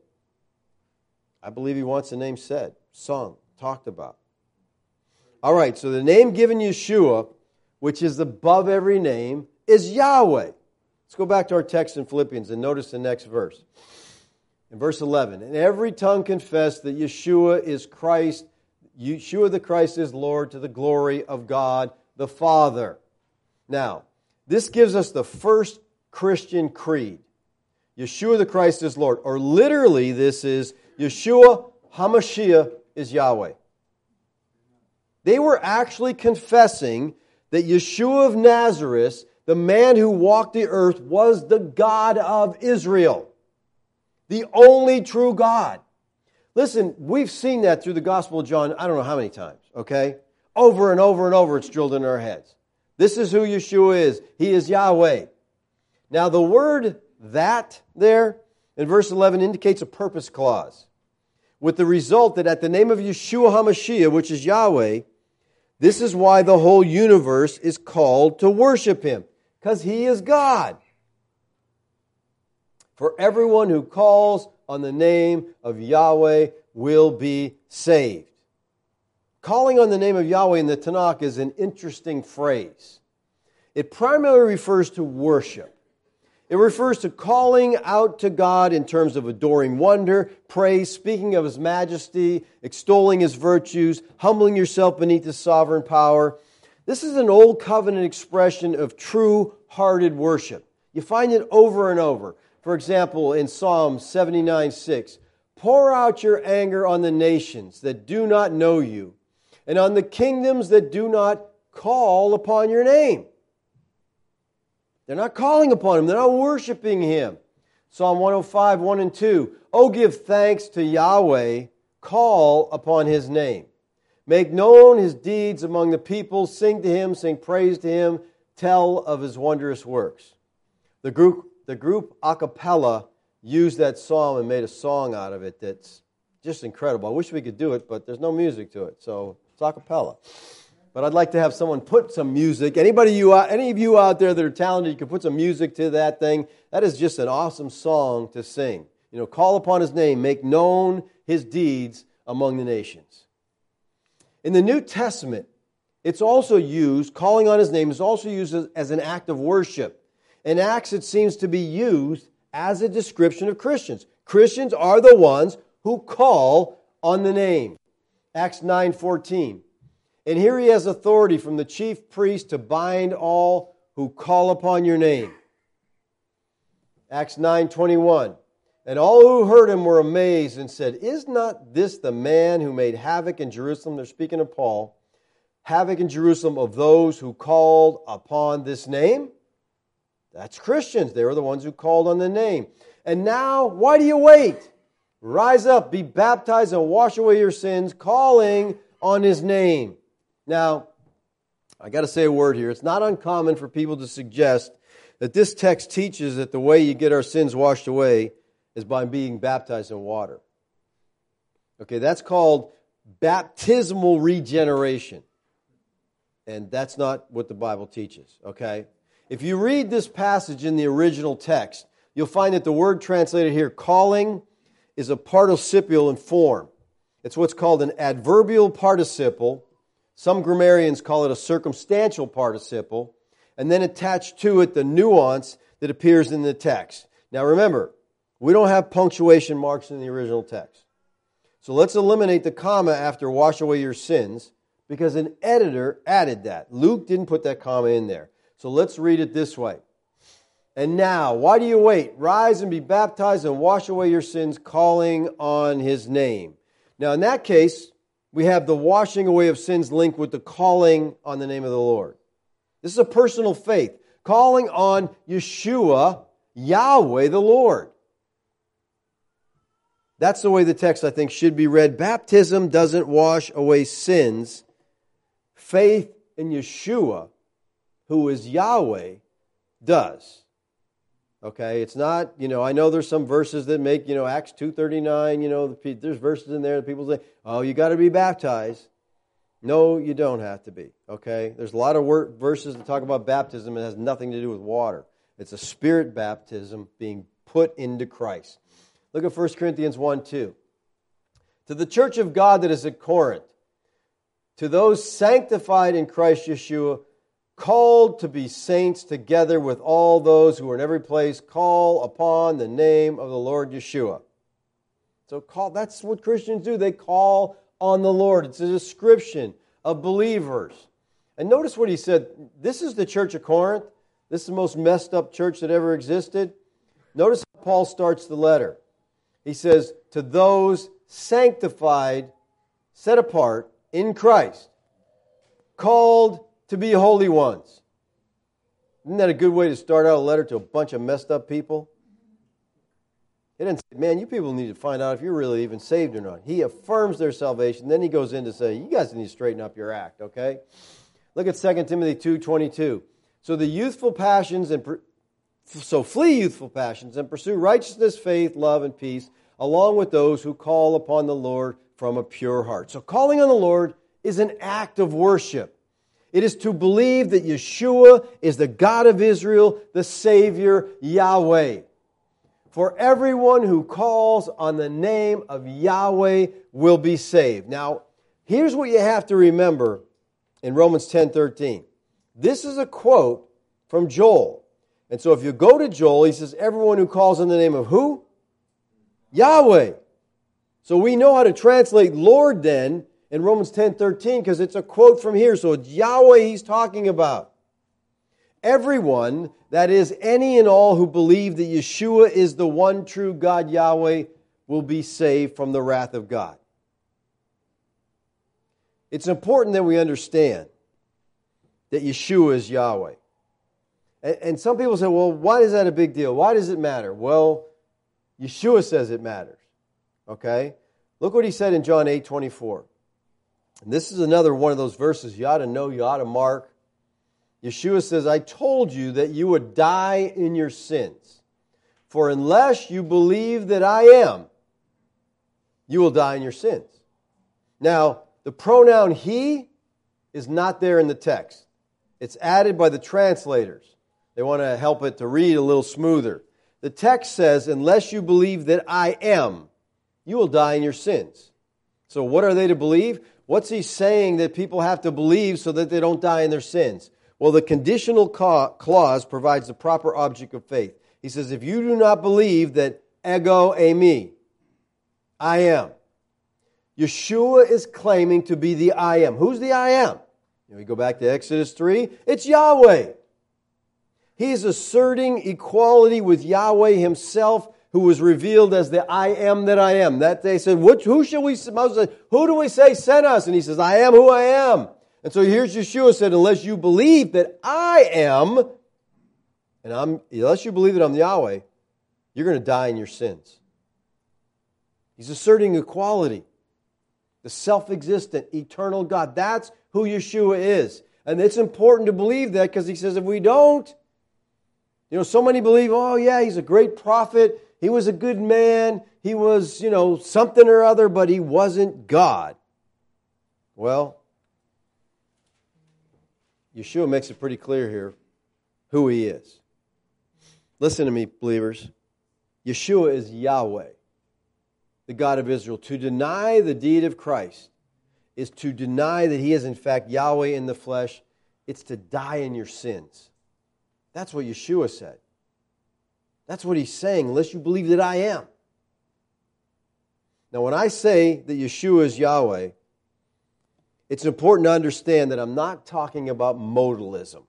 I believe he wants the name said, sung, talked about. All right, so the name given Yeshua, which is above every name, is Yahweh. Let's go back to our text in Philippians and notice the next verse. In verse eleven, and every tongue confess that Yeshua is Christ, Yeshua the Christ is Lord, to the glory of God the Father. Now, this gives us the first Christian creed. Yeshua the Christ is Lord. Or literally, this is Yeshua HaMashiach is Yahweh. They were actually confessing that Yeshua of Nazareth, the man who walked the earth, was the God of Israel, the only true God. Listen, we've seen that through the Gospel of John, I don't know how many times, okay? Over and over and over, it's drilled into our heads. This is who Yeshua is. He is Yahweh. Now, the word that there in verse eleven indicates a purpose clause, with the result that at the name of Yeshua HaMashiach, which is Yahweh, this is why the whole universe is called to worship Him, because He is God. For everyone who calls on the name of Yahweh will be saved. Calling on the name of Yahweh in the Tanakh is an interesting phrase. It primarily refers to worship. It refers to calling out to God in terms of adoring wonder, praise, speaking of His majesty, extolling His virtues, humbling yourself beneath His sovereign power. This is an old covenant expression of true-hearted worship. You find it over and over. For example, in Psalm seventy-nine six, pour out your anger on the nations that do not know you, and on the kingdoms that do not call upon your name. They're not calling upon Him. They're not worshiping Him. Psalm one oh five, one and two, oh, give thanks to Yahweh, call upon His name. Make known His deeds among the people, sing to Him, sing praise to Him, tell of His wondrous works. The group The group a cappella used that psalm and made a song out of it that's just incredible. I wish we could do it, but there's no music to it, so it's a cappella. But I'd like to have someone put some music. Anybody you, any of you out there that are talented, you can put some music to that thing. That is just an awesome song to sing. You know, call upon His name, make known His deeds among the nations. In the New Testament, it's also used, calling on His name is also used as an act of worship. In Acts, it seems to be used as a description of Christians. Christians are the ones who call on the name. Acts nine fourteen. And here He has authority from the chief priest to bind all who call upon your name. Acts nine twenty-one. And all who heard Him were amazed and said, is not this the man who made havoc in Jerusalem? They're speaking of Paul. Havoc in Jerusalem of those who called upon this name? That's Christians. They were the ones who called on the name. And now, why do you wait? Rise up, be baptized, and wash away your sins, calling on His name. Now, I got to say a word here. It's not uncommon for people to suggest that this text teaches that the way you get our sins washed away is by being baptized in water. Okay, that's called baptismal regeneration. And that's not what the Bible teaches, okay? If you read this passage in the original text, you'll find that the word translated here, calling, is a participial in form. It's what's called an adverbial participle. Some grammarians call it a circumstantial participle. And then attached to it the nuance that appears in the text. Now remember, we don't have punctuation marks in the original text. So let's eliminate the comma after wash away your sins, because an editor added that. Luke didn't put that comma in there. So let's read it this way. And now, why do you wait? Rise and be baptized and wash away your sins, calling on His name. Now in that case, we have the washing away of sins linked with the calling on the name of the Lord. This is a personal faith. Calling on Yeshua, Yahweh the Lord. That's the way the text, I think, should be read. Baptism doesn't wash away sins. Faith in Yeshua, who is Yahweh, does. Okay, it's not, you know, I know there's some verses that make, you know, Acts two thirty-nine, you know, there's verses in there that people say, oh, you got to be baptized. No, you don't have to be, okay? There's a lot of word, verses that talk about baptism. It has nothing to do with water. It's a spirit baptism being put into Christ. Look at First Corinthians one two. To the church of God that is at Corinth, to those sanctified in Christ Yeshua, called to be saints together with all those who are in every place, call upon the name of the Lord Yeshua. So call, that's what Christians do. They call on the Lord. It's a description of believers. And notice what he said. This is the church of Corinth. This is the most messed up church that ever existed. Notice how Paul starts the letter. He says, to those sanctified, set apart in Christ, called to be holy ones. Isn't that a good way to start out a letter to a bunch of messed up people? He didn't say, man, you people need to find out if you're really even saved or not. He affirms their salvation. Then he goes in to say, you guys need to straighten up your act, okay? Look at Second Timothy two twenty-two. So the youthful passions and... Per- So flee youthful passions and pursue righteousness, faith, love, and peace, along with those who call upon the Lord from a pure heart. So calling on the Lord is an act of worship. It is to believe that Yeshua is the God of Israel, the Savior, Yahweh. For everyone who calls on the name of Yahweh will be saved. Now, here's what you have to remember in Romans ten thirteen. This is a quote from Joel. And so if you go to Joel, he says, everyone who calls in the name of who? Yahweh. So we know how to translate Lord then in Romans ten thirteen because it's a quote from here. So it's Yahweh he's talking about. Everyone, that is any and all who believe that Yeshua is the one true God, Yahweh, will be saved from the wrath of God. It's important that we understand that Yeshua is Yahweh. And some people say, well, why is that a big deal? Why does it matter? Well, Yeshua says it matters. Okay? Look what he said in John eight twenty-four. And this is another one of those verses you ought to know, you ought to mark. Yeshua says, I told you that you would die in your sins. For unless you believe that I am, you will die in your sins. Now, the pronoun he is not there in the text. It's added by the translators. They want to help it to read a little smoother. The text says, unless you believe that I am, you will die in your sins. So what are they to believe? What's he saying that people have to believe so that they don't die in their sins? Well, the conditional clause provides the proper object of faith. He says, if you do not believe that ego eimi, I am. Yeshua is claiming to be the I am. Who's the I am? We go back to Exodus three. It's Yahweh. He is asserting equality with Yahweh himself, who was revealed as the I am that I am. That they said, which, who shall we, Moses said, who do we say sent us? And he says, I am who I am. And so here's Yeshua said, unless you believe that I am, and I'm, unless you believe that I'm Yahweh, you're going to die in your sins. He's asserting equality. The self-existent, eternal God. That's who Yeshua is. And it's important to believe that, because he says if we don't, you know, so many believe, oh yeah, he's a great prophet, he was a good man, he was, you know, something or other, but he wasn't God. Well, Yeshua makes it pretty clear here who he is. Listen to me, believers. Yeshua is Yahweh, the God of Israel. To deny the deed of Christ is to deny that he is in fact Yahweh in the flesh. It's to die in your sins. That's what Yeshua said. That's what he's saying, unless you believe that I am. Now, when I say that Yeshua is Yahweh, it's important to understand that I'm not talking about modalism.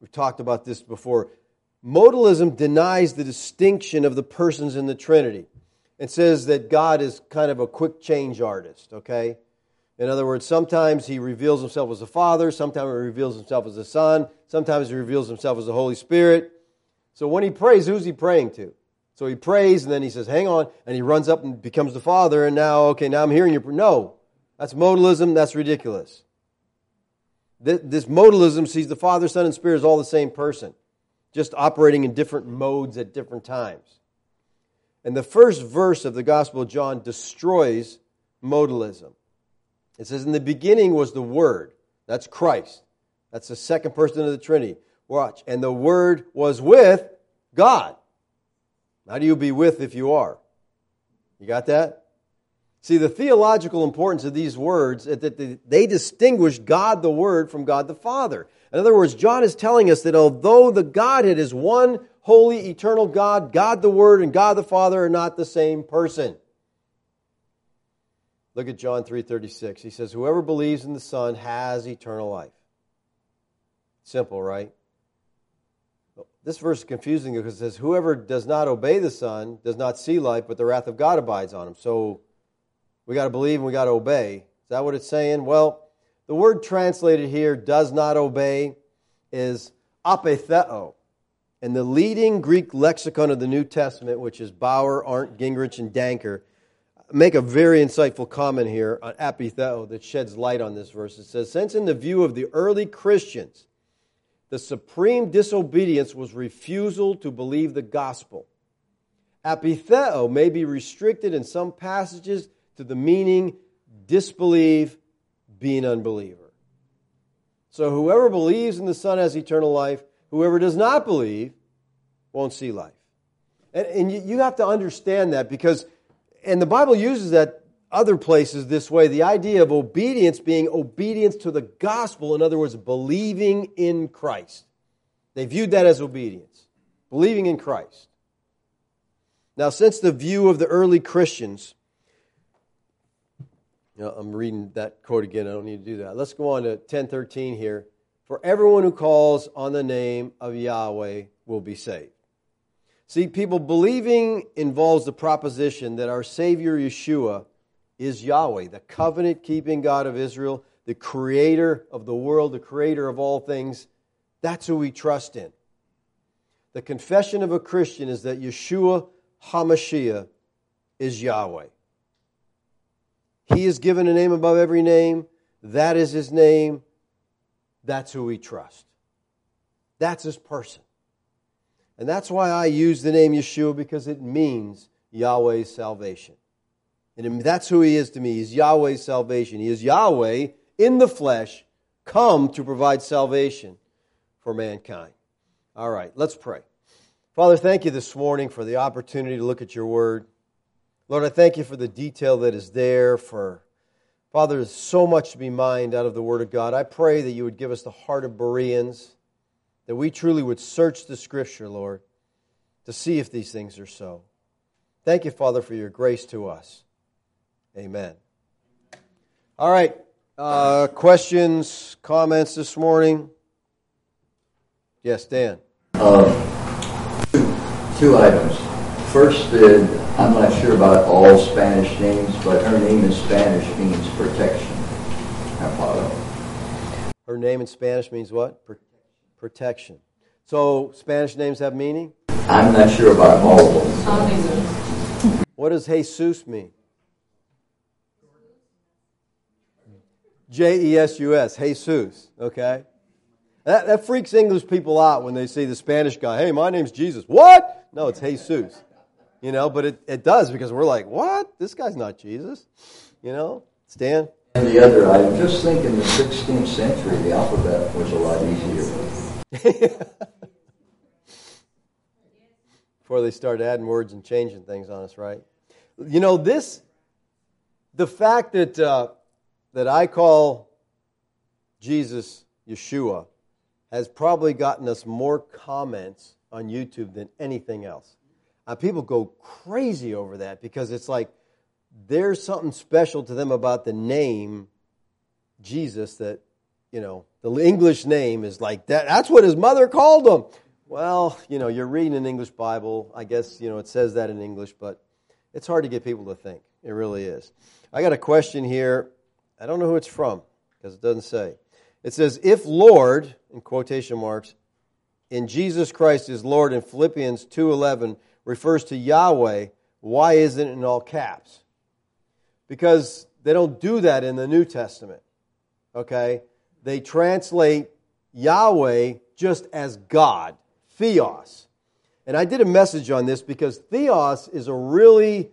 We've talked about this before. Modalism denies the distinction of the persons in the Trinity. It says that God is kind of a quick change artist, okay? In other words, sometimes he reveals himself as the Father, sometimes he reveals himself as the Son, sometimes he reveals himself as the Holy Spirit. So when he prays, who's he praying to? So he prays, and then he says, hang on, and he runs up and becomes the Father, and now, okay, now I'm hearing your prayer. No, that's modalism, that's ridiculous. This modalism sees the Father, Son, and Spirit as all the same person, just operating in different modes at different times. And the first verse of the Gospel of John destroys modalism. It says, in the beginning was the Word. That's Christ. That's the second person of the Trinity. Watch. And the Word was with God. How do you be with if you are? You got that? See, the theological importance of these words is that they distinguish God the Word from God the Father. In other words, John is telling us that although the Godhead is one holy, eternal God, God the Word and God the Father are not the same person. Look at John three thirty-six. He says, whoever believes in the Son has eternal life. Simple, right? This verse is confusing because it says, whoever does not obey the Son does not see life, but the wrath of God abides on him. So we got to believe and we got to obey. Is that what it's saying? Well, the word translated here, does not obey, is apetheo. And the leading Greek lexicon of the New Testament, which is Bauer, Arndt, Gingrich, and Danker, make a very insightful comment here on apetheo that sheds light on this verse. It says, since in the view of the early Christians, the supreme disobedience was refusal to believe the gospel, apetheo may be restricted in some passages to the meaning disbelieve, be an unbeliever. So whoever believes in the Son has eternal life. Whoever does not believe won't see life. And, and you, you have to understand that, because, and the Bible uses that other places this way, the idea of obedience being obedience to the gospel, in other words, believing in Christ. They viewed that as obedience, believing in Christ. Now, since the view of the early Christians, you know, I'm reading that quote again. I don't need to do that. Let's go on to ten thirteen here. For everyone who calls on the name of Yahweh will be saved. See, people, believing involves the proposition that our Savior Yeshua is Yahweh, the covenant-keeping God of Israel, the creator of the world, the creator of all things. That's who we trust in. The confession of a Christian is that Yeshua HaMashiach is Yahweh. He is given a name above every name. That is his name. That's who we trust. That's his person. And that's why I use the name Yeshua, because it means Yahweh's salvation. And that's who he is to me. He's Yahweh's salvation. He is Yahweh in the flesh, come to provide salvation for mankind. All right, let's pray. Father, thank you this morning for the opportunity to look at your word. Lord, I thank you for the detail that is there. For, Father, there's so much to be mined out of the Word of God. I pray that you would give us the heart of Bereans, that we truly would search the Scripture, Lord, to see if these things are so. Thank you, Father, for your grace to us. Amen. All right, uh, questions, comments this morning? Yes, Dan. Uh, two, two items. First, the... I'm not sure about all Spanish names, but her name in Spanish means protection. Apollo. Her name in Spanish means what? Pro- protection. So Spanish names have meaning? I'm not sure about all of them. Oh, what does Jesus mean? J E S U S, Jesus, okay? That, that freaks English people out when they see the Spanish guy, hey, my name's Jesus. What? No, it's Jesus. You know, but it, it does because we're like, what? This guy's not Jesus. You know? Stan? And the other, I just think in the sixteenth century, the alphabet was a lot easier. Before they start adding words and changing things on us, right? You know, this, the fact that uh, that I call Jesus Yeshua has probably gotten us more comments on YouTube than anything else. Uh, people go crazy over that because it's like there's something special to them about the name Jesus that, you know, the English name is like that. That's what his mother called him. Well, you know, you're reading an English Bible. I guess, you know, it says that in English, but it's hard to get people to think. It really is. I got a question here. I don't know who it's from because it doesn't say. It says, if Lord, in quotation marks, in Jesus Christ is Lord in Philippians two eleven refers to Yahweh, why isn't it in all caps? Because they don't do that in the New Testament. Okay? They translate Yahweh just as God. Theos. And I did a message on this because Theos is a really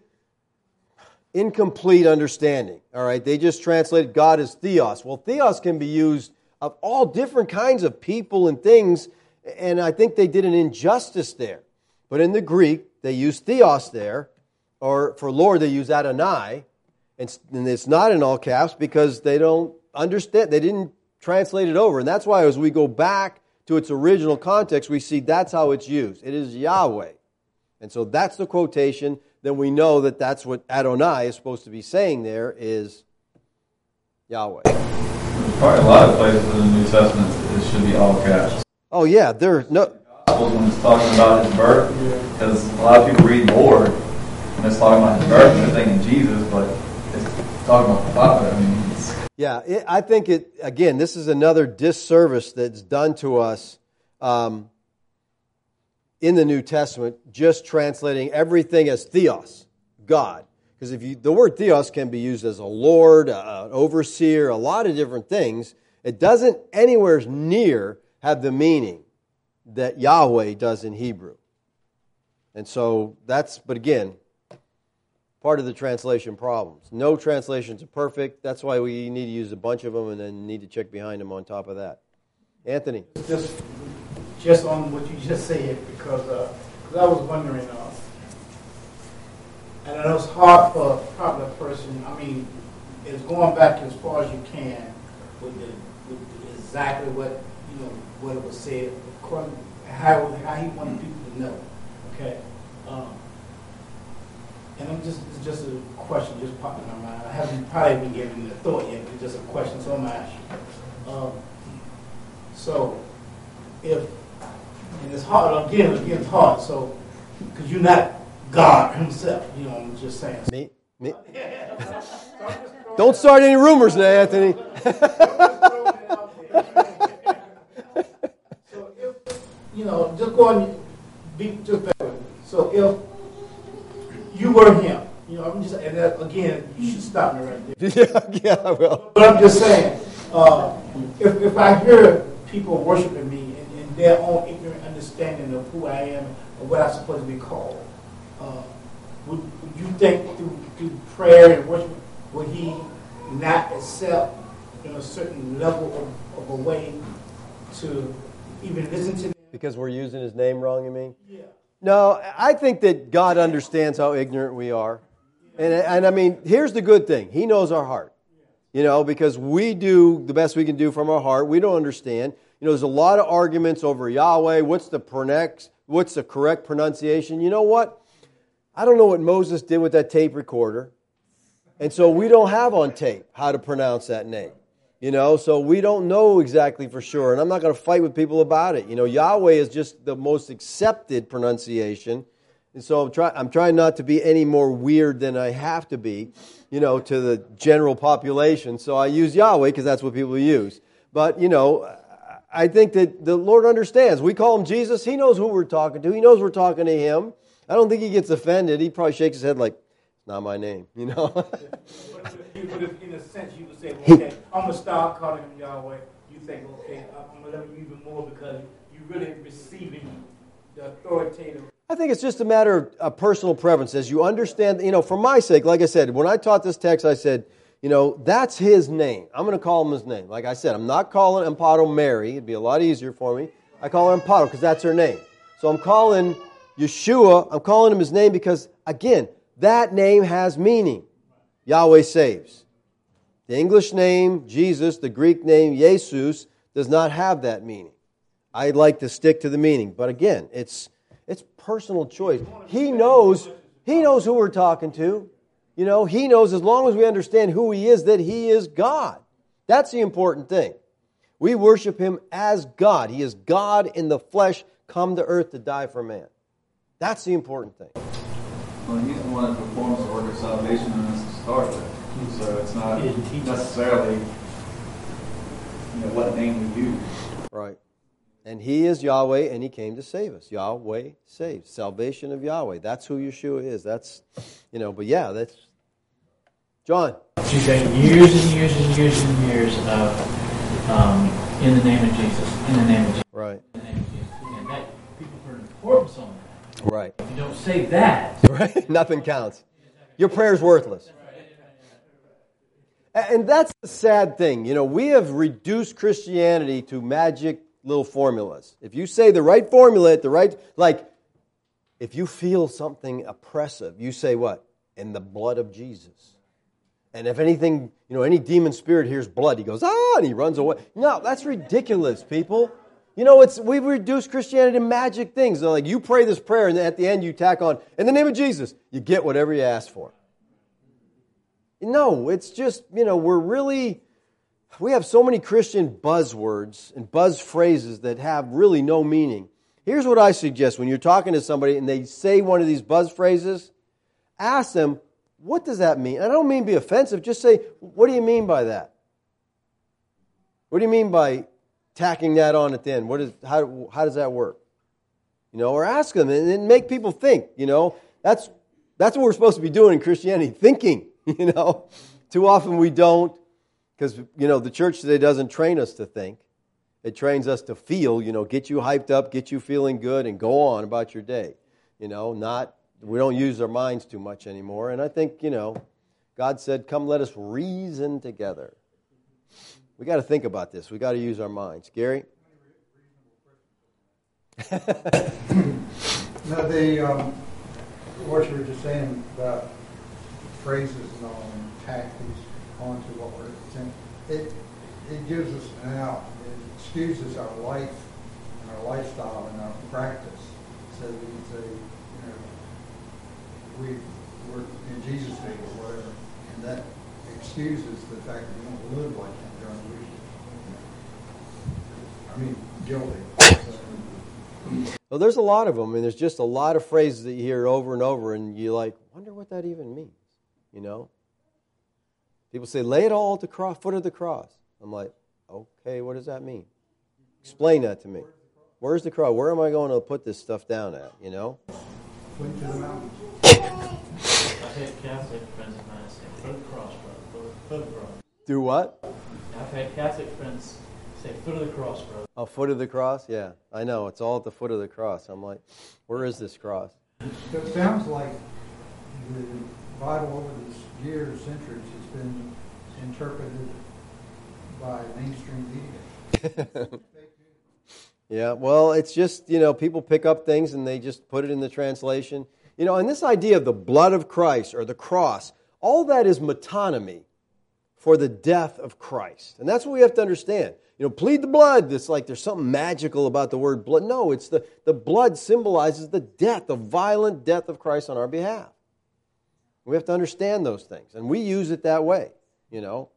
incomplete understanding. All right, they just translate God as Theos. Well, Theos can be used of all different kinds of people and things, and I think they did an injustice there. But in the Greek, they use Theos there, or for Lord, they use Adonai, and it's not in all caps because they don't understand, they didn't translate it over. And that's why as we go back to its original context, we see that's how it's used. It is Yahweh. And so that's the quotation. Then we know that that's what Adonai is supposed to be saying there is Yahweh. Probably a lot of places in the New Testament it should be all caps. Oh, yeah. There, no. When it's talking about his birth, because a lot of people read Lord, and it's talking about his birth, and they're thinking Jesus, but it's talking about the Father. I mean, Yeah, it, I think it, again, this is another disservice that's done to us um, in the New Testament, just translating everything as theos, God. Because if you, the word theos can be used as a lord, a, an overseer, a lot of different things. It doesn't anywhere near have the meaning that Yahweh does in Hebrew. And so that's, but again, part of the translation problems. No translations are perfect. That's why we need to use a bunch of them and then need to check behind them on top of that. Anthony. Just just on what you just said, because uh, cause I was wondering, uh, and I know it's hard for a popular person, I mean, it's going back as far as you can with, the, with exactly what, you know, what it was said, according to how, how he wanted people to know, okay? Um, And I'm just, it's just a question just popping in my mind. I haven't probably been given the thought yet, but it's just a question, so I'm going to ask you. Um, so, if, and it's hard, again, again it's hard, so, because you're not God himself, you know, I'm just saying. Me? Me? Don't start any rumors now, Anthony. So, if, you know, just go on, be just better. So, if, you were him. You know, I'm just, and that, again, you should stop me right there. Yeah, yeah, I will. But I'm just saying, uh, if, if I hear people worshiping me in, in their own ignorant understanding of who I am and what I'm supposed to be called, uh, would, would you think through, through prayer and worship, would he not accept in a certain level of, of a way to even listen to me? Because we're using his name wrong, you mean? Yeah. No, I think that God understands how ignorant we are. And, and I mean, here's the good thing. He knows our heart, you know, because we do the best we can do from our heart. We don't understand. You know, there's a lot of arguments over Yahweh. What's the pronex, what's the correct pronunciation? You know what? I don't know what Moses did with that tape recorder. And so we don't have on tape how to pronounce that name. You know, so we don't know exactly for sure, and I'm not going to fight with people about it. You know, Yahweh is just the most accepted pronunciation, and so I'm, try- I'm trying not to be any more weird than I have to be, you know, to the general population. So I use Yahweh because that's what people use. But, you know, I think that the Lord understands. We call him Jesus. He knows who we're talking to. He knows we're talking to him. I don't think he gets offended. He probably shakes his head like, It's not my name, you know. But if, in a sense, you would say, well, okay, I'm going to start calling him Yahweh. You think, okay, I'm going to love you even more because you're really receiving the authoritative. I think it's just a matter of uh, personal preference. As you understand, you know, for my sake, like I said, when I taught this text, I said, you know, that's his name. I'm going to call him his name. Like I said, I'm not calling Amparo Mary. It'd be a lot easier for me. I call her Amparo because that's her name. So I'm calling Yeshua, I'm calling him his name because, again, that name has meaning. Yahweh saves. The English name, Jesus, the Greek name, Iesous, does not have that meaning. I'd like to stick to the meaning. But again, it's it's personal choice. He knows, he knows who we're talking to. You know, he knows, as long as we understand who he is, that he is God. That's the important thing. We worship him as God. He is God in the flesh, come to earth to die for man. That's the important thing. Well, he's the one that performs the work of salvation and has to start with. So it's not necessarily, you know, what name we use. Right. And he is Yahweh, and he came to save us. Yahweh saves. Salvation of Yahweh. That's who Yeshua is. That's, you know, but yeah, that's... John. She's got years and years and years and years of um, in the name of Jesus, in the name of Jesus. Right. In the name of Jesus. And that, people put an importance on that. Right. If you don't say that... Right? Nothing counts. Your prayer's worthless. And that's the sad thing. You know, we have reduced Christianity to magic little formulas. If you say the right formula at the right, like, if you feel something oppressive, you say what? In the blood of Jesus. And if anything, you know, any demon spirit hears blood, he goes, ah, and he runs away. No, that's ridiculous, people. You know, it's we've reduced Christianity to magic things. They're like, you pray this prayer, and at the end you tack on, in the name of Jesus, you get whatever you ask for. No, it's just, you know, we're really... We have so many Christian buzzwords and buzz phrases that have really no meaning. Here's what I suggest when you're talking to somebody and they say one of these buzz phrases, ask them, what does that mean? I don't mean be offensive. Just say, what do you mean by that? What do you mean by tacking that on at the end? What is, how, how does that work? You know, or ask them and, and make people think, you know. That's, that's what we're supposed to be doing in Christianity, thinking, you know. Too often we don't. Because, you know, the church today doesn't train us to think. It trains us to feel, you know, get you hyped up, get you feeling good, and go on about your day. You know, not, we don't use our minds too much anymore. And I think, you know, God said, come let us reason together. We got to think about this. We got to use our minds. Gary? Now, the, um, what you were just saying about phrases and all, and tactics, onto what we're saying. It, it gives us an out. It excuses our life and our lifestyle and our practice. So we can say, you know, we, we're in Jesus' name or whatever. And that excuses the fact that we don't live like that during the week. I mean, guilty. Well, there's a lot of them. I mean, there's just a lot of phrases that you hear over and over and you like, wonder what that even means, you know? People say, lay it all at the cross, foot of the cross. I'm like, okay, what does that mean? Explain that to me. Where's the cross? Where am I going to put this stuff down at, you know? Point to the mountain. I've had Catholic friends of mine say, foot of the cross, brother, foot of the cross. Do what? I've had Catholic friends say, foot of the cross, brother. Oh, foot of the cross? Yeah, I know. It's all at the foot of the cross. I'm like, where is this cross? It sounds like the Bible over these years, centuries, been interpreted by mainstream media. Yeah, well, it's just, you know, people pick up things and they just put it in the translation. You know, and this idea of the blood of Christ or the cross, all that is metonymy for the death of Christ. And that's what we have to understand. You know, plead the blood. It's like there's something magical about the word blood. No, it's the, the blood symbolizes the death, the violent death of Christ on our behalf. We have to understand those things, and we use it that way, you know.